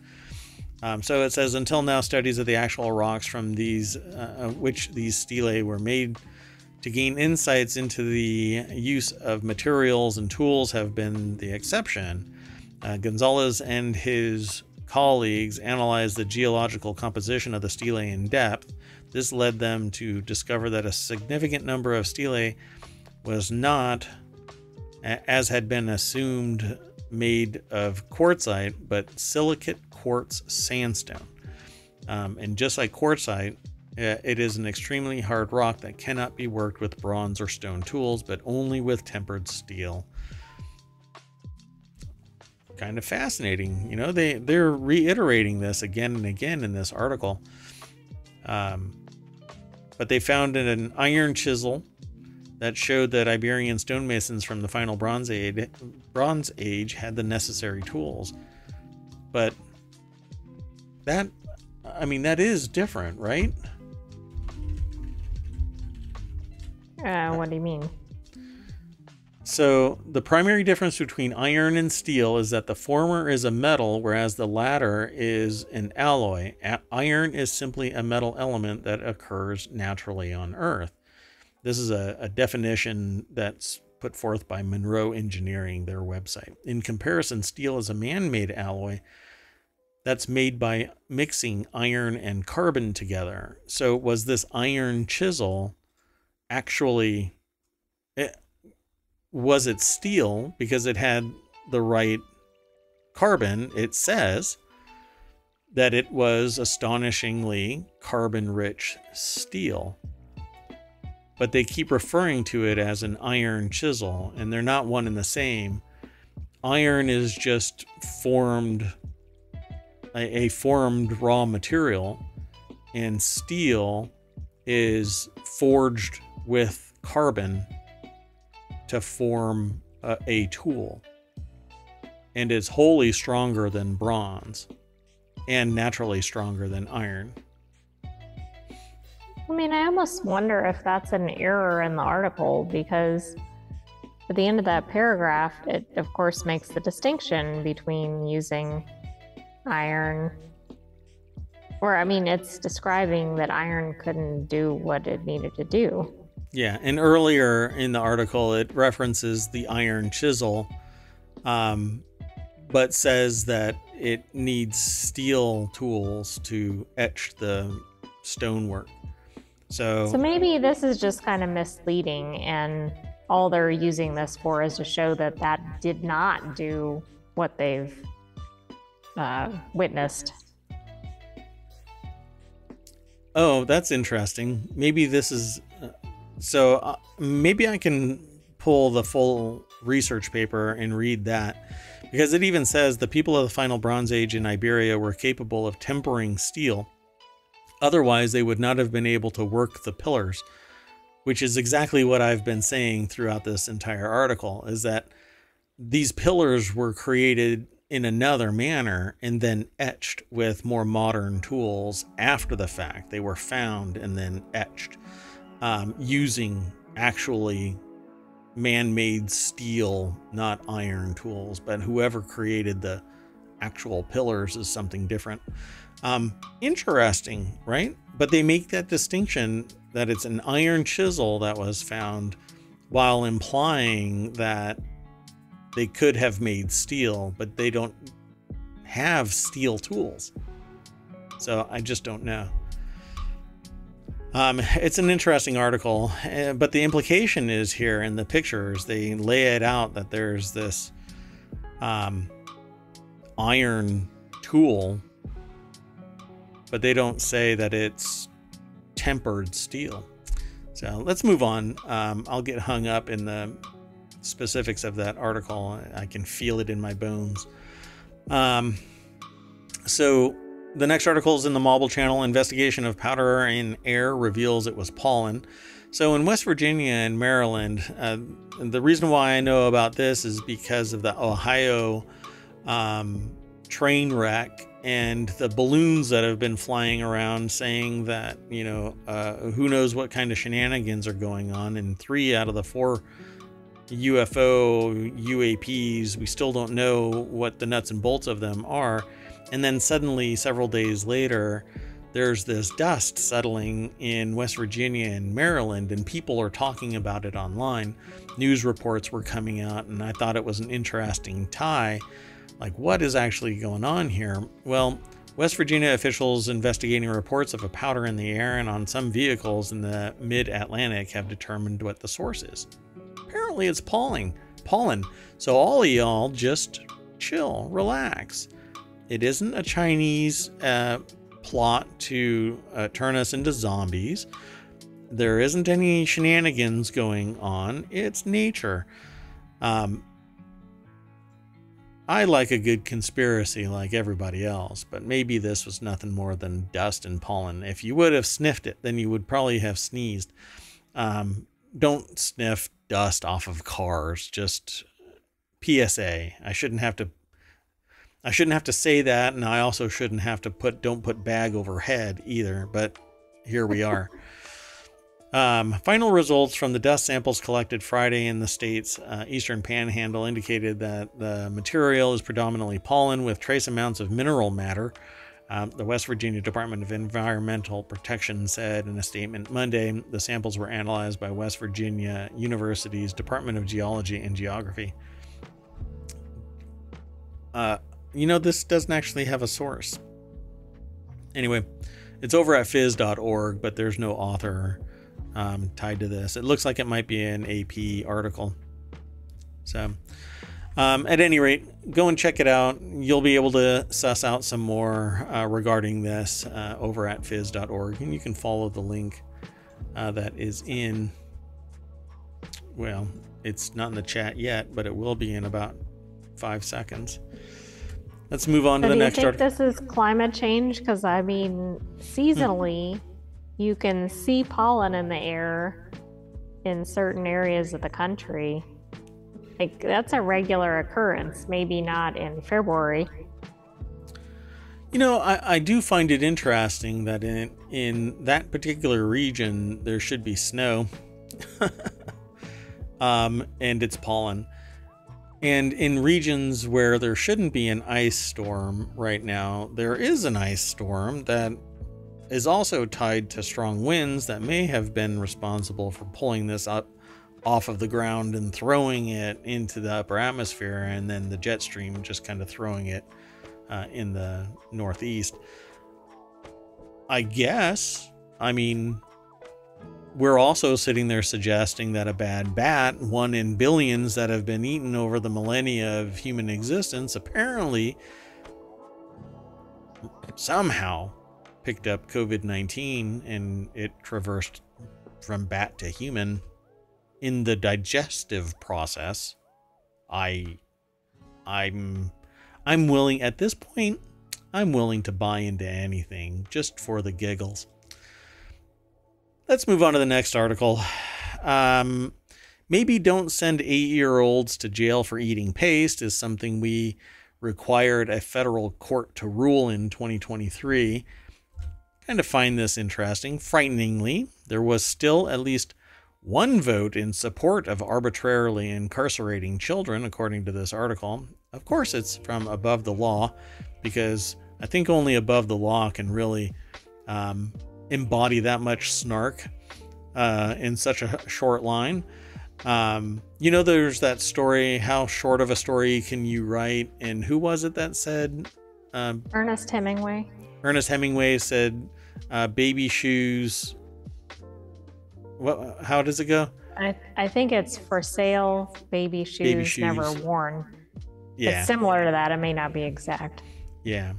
Um, so it says, until now, studies of the actual rocks from these uh, which these stelae were made to gain insights into the use of materials and tools have been the exception. Uh, Gonzalez and his colleagues analyzed the geological composition of the stele in depth. This led them to discover that a significant number of stele was not, as had been assumed, made of quartzite, but silicate quartz sandstone. Um, and just like quartzite, it is an extremely hard rock that cannot be worked with bronze or stone tools, but only with tempered steel. Kind of fascinating. You know, they, they're reiterating this again and again in this article. Um, but they found an iron chisel that showed that Iberian stonemasons from the final Bronze Age, Bronze Age had the necessary tools. But that, I mean, that is different, right? Uh, what do you mean? So the primary difference between iron and steel is that the former is a metal, whereas the latter is an alloy. Iron is simply a metal element that occurs naturally on Earth. This is a, a definition that's put forth by Monroe Engineering, their website. In comparison, steel is a man-made alloy that's made by mixing iron and carbon together. So was this iron chisel actually, it, was it steel because it had the right carbon? It says that it was astonishingly carbon-rich steel, but they keep referring to it as an iron chisel, and they're not one and the same. Iron is just formed, a, a formed raw material, and steel is forged with carbon to form a, a tool, and it's wholly stronger than bronze and naturally stronger than iron. I mean, I almost wonder if that's an error in the article, because at the end of that paragraph, it of course makes the distinction between using iron, or I mean, it's describing that iron couldn't do what it needed to do. Yeah, and earlier in the article, it references the iron chisel, um, but says that it needs steel tools to etch the stonework. So, so maybe this is just kind of misleading, and all they're using this for is to show that that did not do what they've uh, witnessed. Oh, that's interesting. Maybe this is... Uh, So uh, maybe I can pull the full research paper and read that, because it even says the people of the final Bronze Age in Iberia were capable of tempering steel. Otherwise, they would not have been able to work the pillars, which is exactly what I've been saying throughout this entire article, is that these pillars were created in another manner and then etched with more modern tools after the fact. They were found and then etched. Um, using actually man-made steel, not iron tools, but whoever created the actual pillars is something different. Um, interesting, right? But they make that distinction that it's an iron chisel that was found, while implying that they could have made steel, but they don't have steel tools. So I just don't know. Um, it's an interesting article, but the implication is here in the pictures, they lay it out that there's this um, iron tool, but they don't say that it's tempered steel. So let's move on. Um, I'll get hung up in the specifics of that article. I can feel it in my bones. Um, so the next article is in the Marble Channel. Investigation of powder in air reveals it was pollen. So in West Virginia and Maryland, uh, the reason why I know about this is because of the Ohio um, train wreck and the balloons that have been flying around saying that, you know, uh, who knows what kind of shenanigans are going on. And three out of the four U F O U A Ps, we still don't know what the nuts and bolts of them are. And then suddenly, several days later, there's this dust settling in West Virginia and Maryland, and people are talking about it online. News reports were coming out, and I thought it was an interesting tie. Like, what is actually going on here? Well, West Virginia officials investigating reports of a powder in the air and on some vehicles in the mid-Atlantic have determined what the source is. Apparently it's pollen. Pollen. So all of y'all just chill, relax. It isn't a Chinese uh, plot to uh, turn us into zombies. There isn't any shenanigans going on. It's nature. Um, I like a good conspiracy like everybody else, but maybe this was nothing more than dust and pollen. If you would have sniffed it, then you would probably have sneezed. Um, don't sniff dust off of cars. Just P S A. I shouldn't have to I shouldn't have to say that, and I also shouldn't have to put don't put bag over head either, but here we are. Um, final results from the dust samples collected Friday in the state's uh, eastern panhandle indicated that the material is predominantly pollen with trace amounts of mineral matter, um, the West Virginia Department of Environmental Protection said in a statement Monday. The samples were analyzed by West Virginia University's Department of Geology and Geography. Uh, You know, this doesn't actually have a source. Anyway, it's over at fizz dot org, but there's no author um, tied to this. It looks like it might be an A P article. So um, at any rate, go and check it out. You'll be able to suss out some more uh, regarding this uh, over at fizz dot org. And you can follow the link uh, that is in. Well, it's not in the chat yet, but it will be in about five seconds. Let's move on so to the next article. Do you think this is climate change? Because, I mean, seasonally, hmm. you can see pollen in the air in certain areas of the country. Like, that's a regular occurrence, maybe not in February. You know, I, I do find it interesting that in, in that particular region, there should be snow. um, and it's pollen. And in regions where there shouldn't be an ice storm right now, there is an ice storm that is also tied to strong winds that may have been responsible for pulling this up off of the ground and throwing it into the upper atmosphere, and then the jet stream just kind of throwing it uh, in the northeast. I guess, I mean, we're also sitting there suggesting that a bad bat, one in billions that have been eaten over the millennia of human existence, apparently somehow picked up covid nineteen and it traversed from bat to human in the digestive process. I, I'm, I'm willing at this point, I'm willing to buy into anything just for the giggles. Let's move on to the next article. Um, maybe don't send eight-year-olds to jail for eating paste is something we required a federal court to rule in twenty twenty-three. Kind of find this interesting. Frighteningly, there was still at least one vote in support of arbitrarily incarcerating children, according to this article. Of course, it's from Above the Law, because I think only Above the Law can really... Um, embody that much snark. uh, in such a short line. Um, you know, there's that story, how short of a story can you write? And who was it that said? Um, Ernest Hemingway. Ernest Hemingway said, uh, baby shoes. What? How does it go? I, I think it's for sale, baby shoes, baby shoes. Never worn. Yeah. It's similar to that. It may not be exact. Yeah.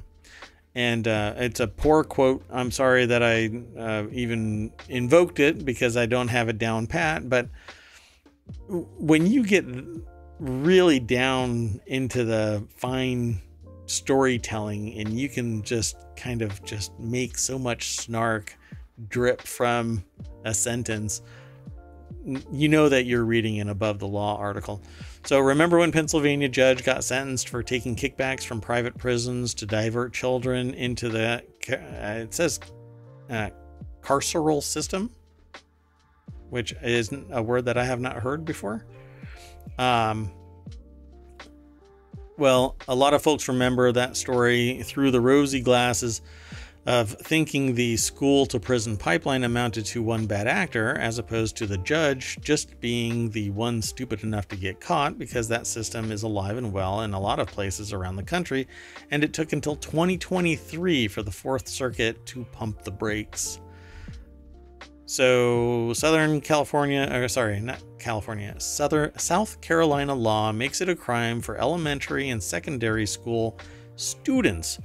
And uh, it's a poor quote. I'm sorry that I uh, even invoked it because I don't have it down pat. But when you get really down into the fine storytelling and you can just kind of just make so much snark drip from a sentence, you know that you're reading an Above the Law article. So remember when Pennsylvania judge got sentenced for taking kickbacks from private prisons to divert children into the, uh, it says, uh, carceral system, which is a word that I have not heard before. Um, well, a lot of folks remember that story through the rosy glasses of thinking the school to prison pipeline amounted to one bad actor, as opposed to the judge just being the one stupid enough to get caught, because that system is alive and well in a lot of places around the country. And it took until twenty twenty-three for the Fourth Circuit to pump the brakes. So Southern California, or sorry, not California, Southern, South Carolina law makes it a crime for elementary and secondary school students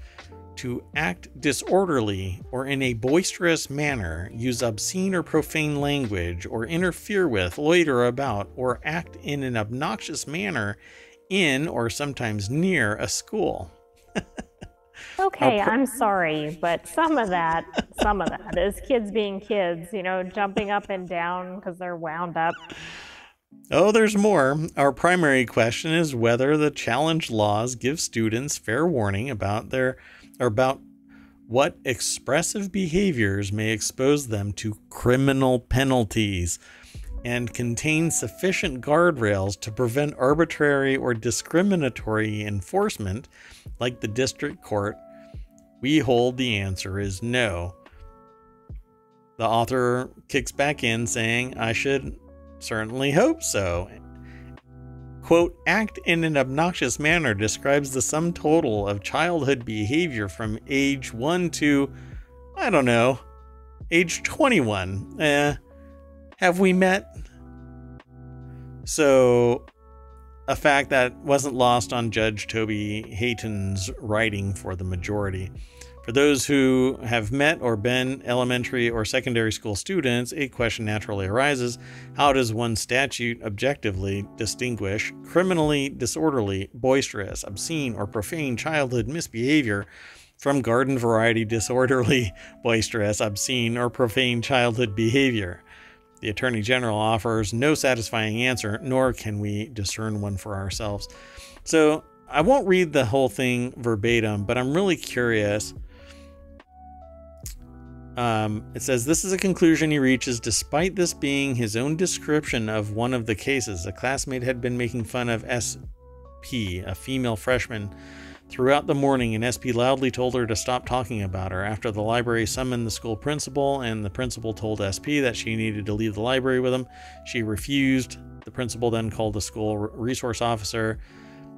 to act disorderly or in a boisterous manner, use obscene or profane language, or interfere with, loiter about, or act in an obnoxious manner in or sometimes near a school. Okay, I'm sorry, but some of that, some of that is kids being kids, you know, jumping up and down because they're wound up. Oh, there's more. Our primary question is whether the challenge laws give students fair warning about their, or about what expressive behaviors may expose them to criminal penalties, and contain sufficient guardrails to prevent arbitrary or discriminatory enforcement, like the district court. We hold the answer is no. The author kicks back in saying, I should certainly hope so. Quote, act in an obnoxious manner describes the sum total of childhood behavior from age one to, I don't know, age twenty-one. Eh, have we met? So a fact that wasn't lost on Judge Toby Hayton's writing for the majority. For those who have met or been elementary or secondary school students, a question naturally arises. How does one statute objectively distinguish criminally disorderly, boisterous, obscene, or profane childhood misbehavior from garden variety disorderly, boisterous, obscene, or profane childhood behavior? The Attorney General offers no satisfying answer, nor can we discern one for ourselves. So I won't read the whole thing verbatim, but I'm really curious. Um, it says, this is a conclusion he reaches despite this being his own description of one of the cases. A classmate had been making fun of S P, a female freshman, throughout the morning, and S P loudly told her to stop talking about her. After the library summoned the school principal, and the principal told S P that she needed to leave the library with him. She refused. The principal then called the school resource officer,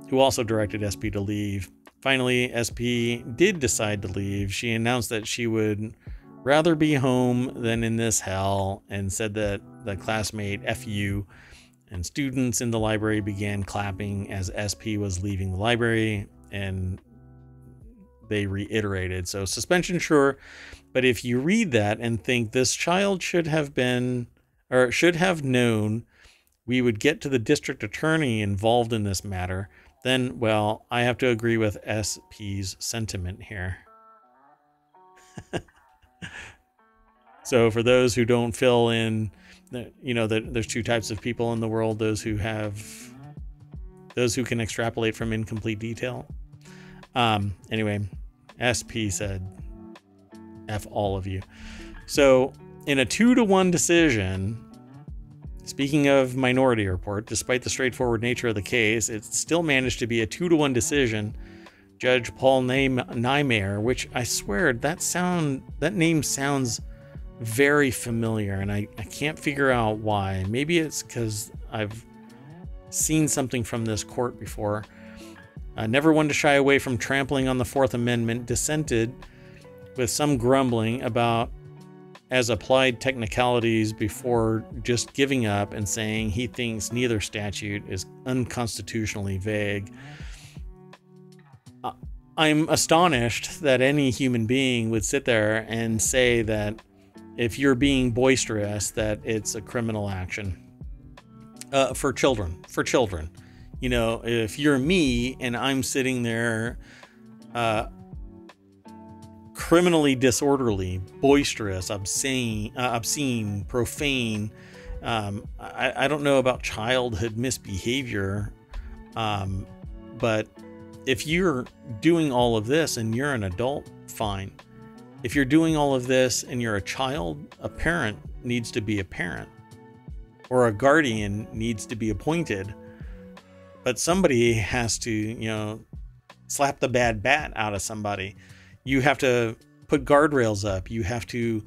who also directed S P to leave. Finally, S P did decide to leave. She announced that she would rather be home than in this hell, and said that the classmate F you, and students in the library began clapping as S P was leaving the library, and they reiterated. So suspension, sure. But if you read that and think this child should have been, or should have known, we would get to the district attorney involved in this matter, then, well, I have to agree with S P's sentiment here. So for those who don't fill in, you know, that there's two types of people in the world, those who have, those who can extrapolate from incomplete detail. Um, anyway, S P said, F all of you. So in a two to one decision, speaking of Minority Report, despite the straightforward nature of the case, it still managed to be a two to one decision. Judge Paul Neimeyer, which I swear that sound, that name sounds very familiar, and I, I can't figure out why. Maybe it's because I've seen something from this court before. Uh, never one to shy away from trampling on the Fourth Amendment, dissented with some grumbling about as applied technicalities before just giving up and saying he thinks neither statute is unconstitutionally vague. Uh, I'm astonished that any human being would sit there and say that if you're being boisterous, that it's a criminal action uh, for children, for children. You know, if you're me and I'm sitting there uh, criminally disorderly, boisterous, obscene, uh, obscene, profane. Um, I, I don't know about childhood misbehavior, um, but if you're doing all of this and you're an adult, fine. If you're doing all of this and you're a child, a parent needs to be a parent, or a guardian needs to be appointed. But somebody has to, you know, slap the bad bat out of somebody. You have to put guardrails up. You have to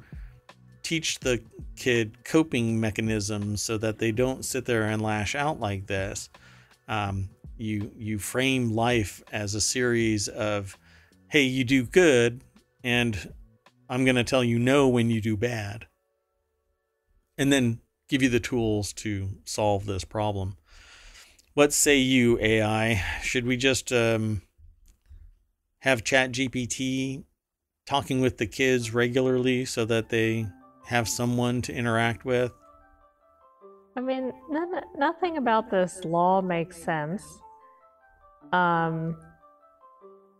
teach the kid coping mechanisms so that they don't sit there and lash out like this. Um, you you frame life as a series of, hey, you do good, and I'm going to tell you no when you do bad. And then give you the tools to solve this problem. What say you, A I? Should we just um, have ChatGPT talking with the kids regularly so that they have someone to interact with? I mean, none, nothing about this law makes sense. Um,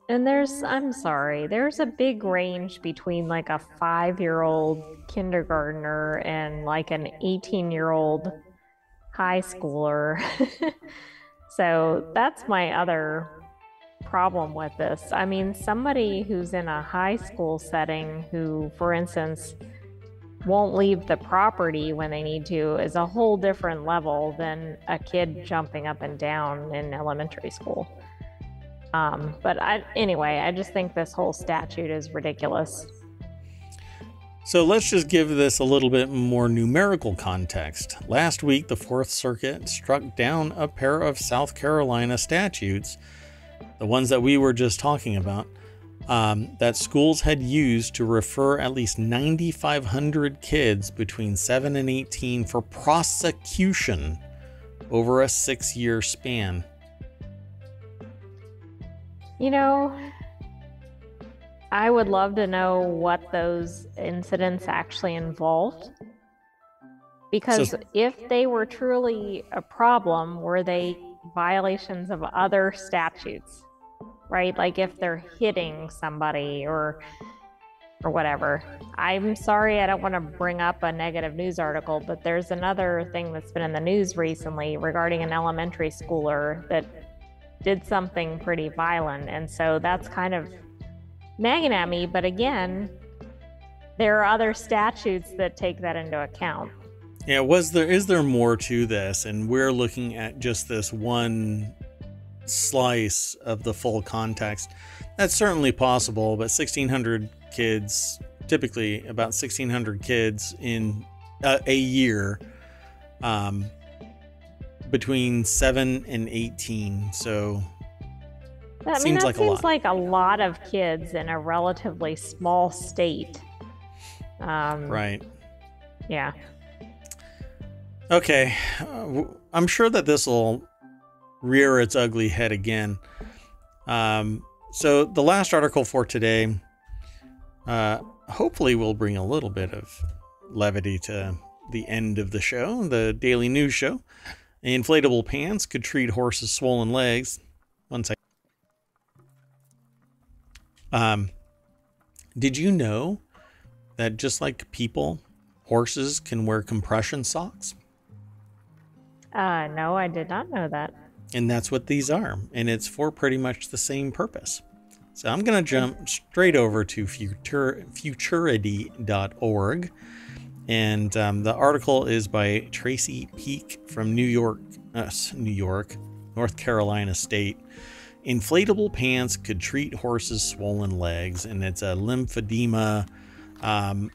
and there's, I'm sorry, there's a big range between like a five-year-old kindergartner and like an eighteen-year-old high schooler. So that's my other problem with this. I mean, somebody who's in a high school setting who, for instance, won't leave the property when they need to is a whole different level than a kid jumping up and down in elementary school. Um, but I, anyway, I just think this whole statute is ridiculous. So let's just give this a little bit more numerical context. Last week, the Fourth Circuit struck down a pair of South Carolina statutes, the ones that we were just talking about, um, that schools had used to refer at least nine thousand five hundred kids between seven and eighteen for prosecution over a six-year span. You know, I would love to know what those incidents actually involved, because so, if they were truly a problem, were they violations of other statutes, right? Like if they're hitting somebody or or whatever. I'm sorry, I don't want to bring up a negative news article, but there's another thing that's been in the news recently regarding an elementary schooler that did something pretty violent, and so that's kind of nagging at me. But again, there are other statutes that take that into account. Yeah, was there is there more to this? And we're looking at just this one slice of the full context. That's certainly possible, but sixteen hundred kids, typically about sixteen hundred kids in uh, a year, um, between seven and eighteen. So I mean, seems that like seems a lot. like a lot of kids in a relatively small state. Um, right. Yeah. Okay. Uh, I'm sure that this will rear its ugly head again. Um, so the last article for today, uh, hopefully will bring a little bit of levity to the end of the show, the daily news show. Inflatable pants could treat horses' swollen legs. One second. Um, did you know that just like people, horses can wear compression socks? Uh, no, I did not know that. And that's what these are. And it's for pretty much the same purpose. So I'm going to jump straight over to futur- futurity dot org. And um, the article is by Tracy Peak from New York, uh, New York, North Carolina State. Inflatable pants could treat horses' swollen legs, and it's a lymphedema um,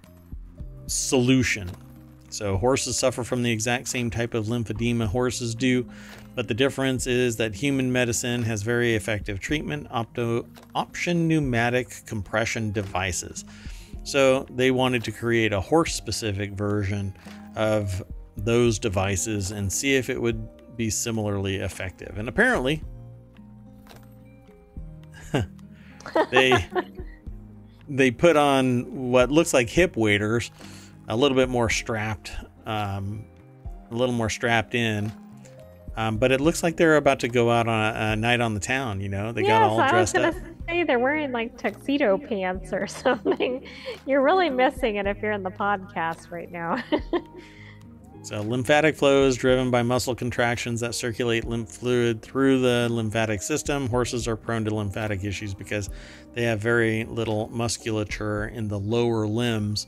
solution. So horses suffer from the exact same type of lymphedema horses do, but the difference is that human medicine has very effective treatment opto option pneumatic compression devices. So they wanted to create a horse specific version of those devices and see if it would be similarly effective. And apparently they they put on what looks like hip waders, a little bit more strapped, um, a little more strapped in. Um, but it looks like they're about to go out on a, a night on the town, you know? They yes, got all dressed up. I was going to say they're wearing like tuxedo pants or something. You're really missing it if you're in the podcast right now. So lymphatic flow is driven by muscle contractions that circulate lymph fluid through the lymphatic system. Horses are prone to lymphatic issues because they have very little musculature in the lower limbs.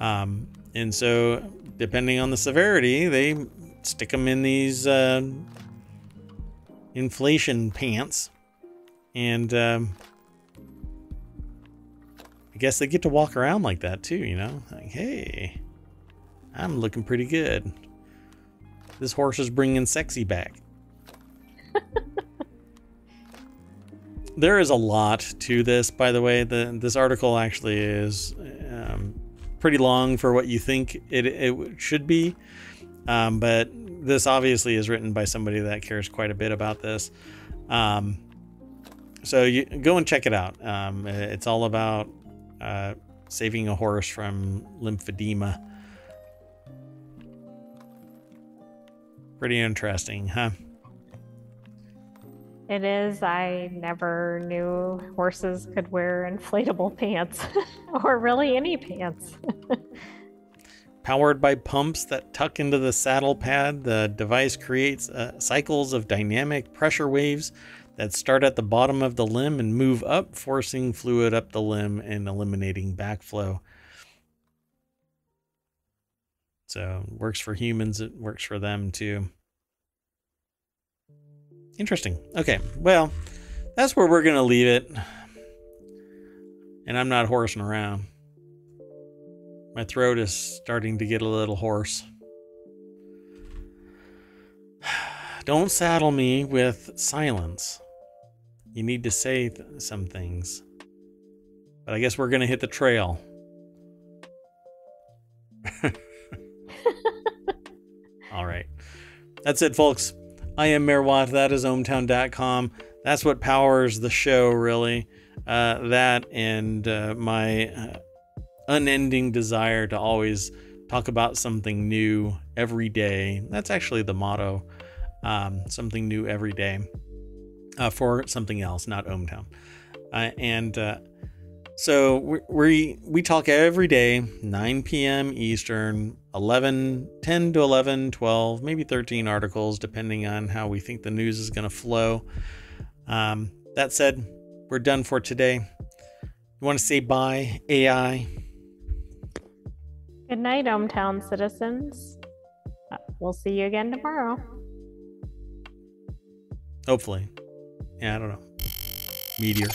Um, and so depending on the severity, they stick them in these uh, inflation pants. And um, I guess they get to walk around like that too, you know? Like, hey, I'm looking pretty good. This horse is bringing sexy back. There is a lot to this, by the way. The, this article actually is um, pretty long for what you think it, it should be. Um, but this obviously is written by somebody that cares quite a bit about this. Um, so you go and check it out. Um, it's all about uh, saving a horse from lymphedema. Pretty interesting, huh? It is. I never knew horses could wear inflatable pants or really any pants. Powered by pumps that tuck into the saddle pad, the device creates uh, cycles of dynamic pressure waves that start at the bottom of the limb and move up, forcing fluid up the limb and eliminating backflow. So it works for humans, it works for them too. Interesting. Okay, well, that's where we're gonna leave it. And I'm not horsing around. My throat is starting to get a little hoarse. Don't saddle me with silence. You need to say th- some things. But I guess we're gonna hit the trail. All right. That's it, folks. I am Merwat. That is ohm town dot com. That's what powers the show, really. Uh, that and uh, my uh, unending desire to always talk about something new every day. That's actually the motto. Um, something new every day uh, for something else, not ohmTown. Uh, and uh, so we, we, we talk every day, nine p.m. Eastern, eleven, ten to eleven, twelve, maybe thirteen articles, depending on how we think the news is going to flow. Um, that said, we're done for today. You want to say bye, A I? Good night, ohmTown citizens. We'll see you again tomorrow. Hopefully. Yeah, I don't know. Meteor.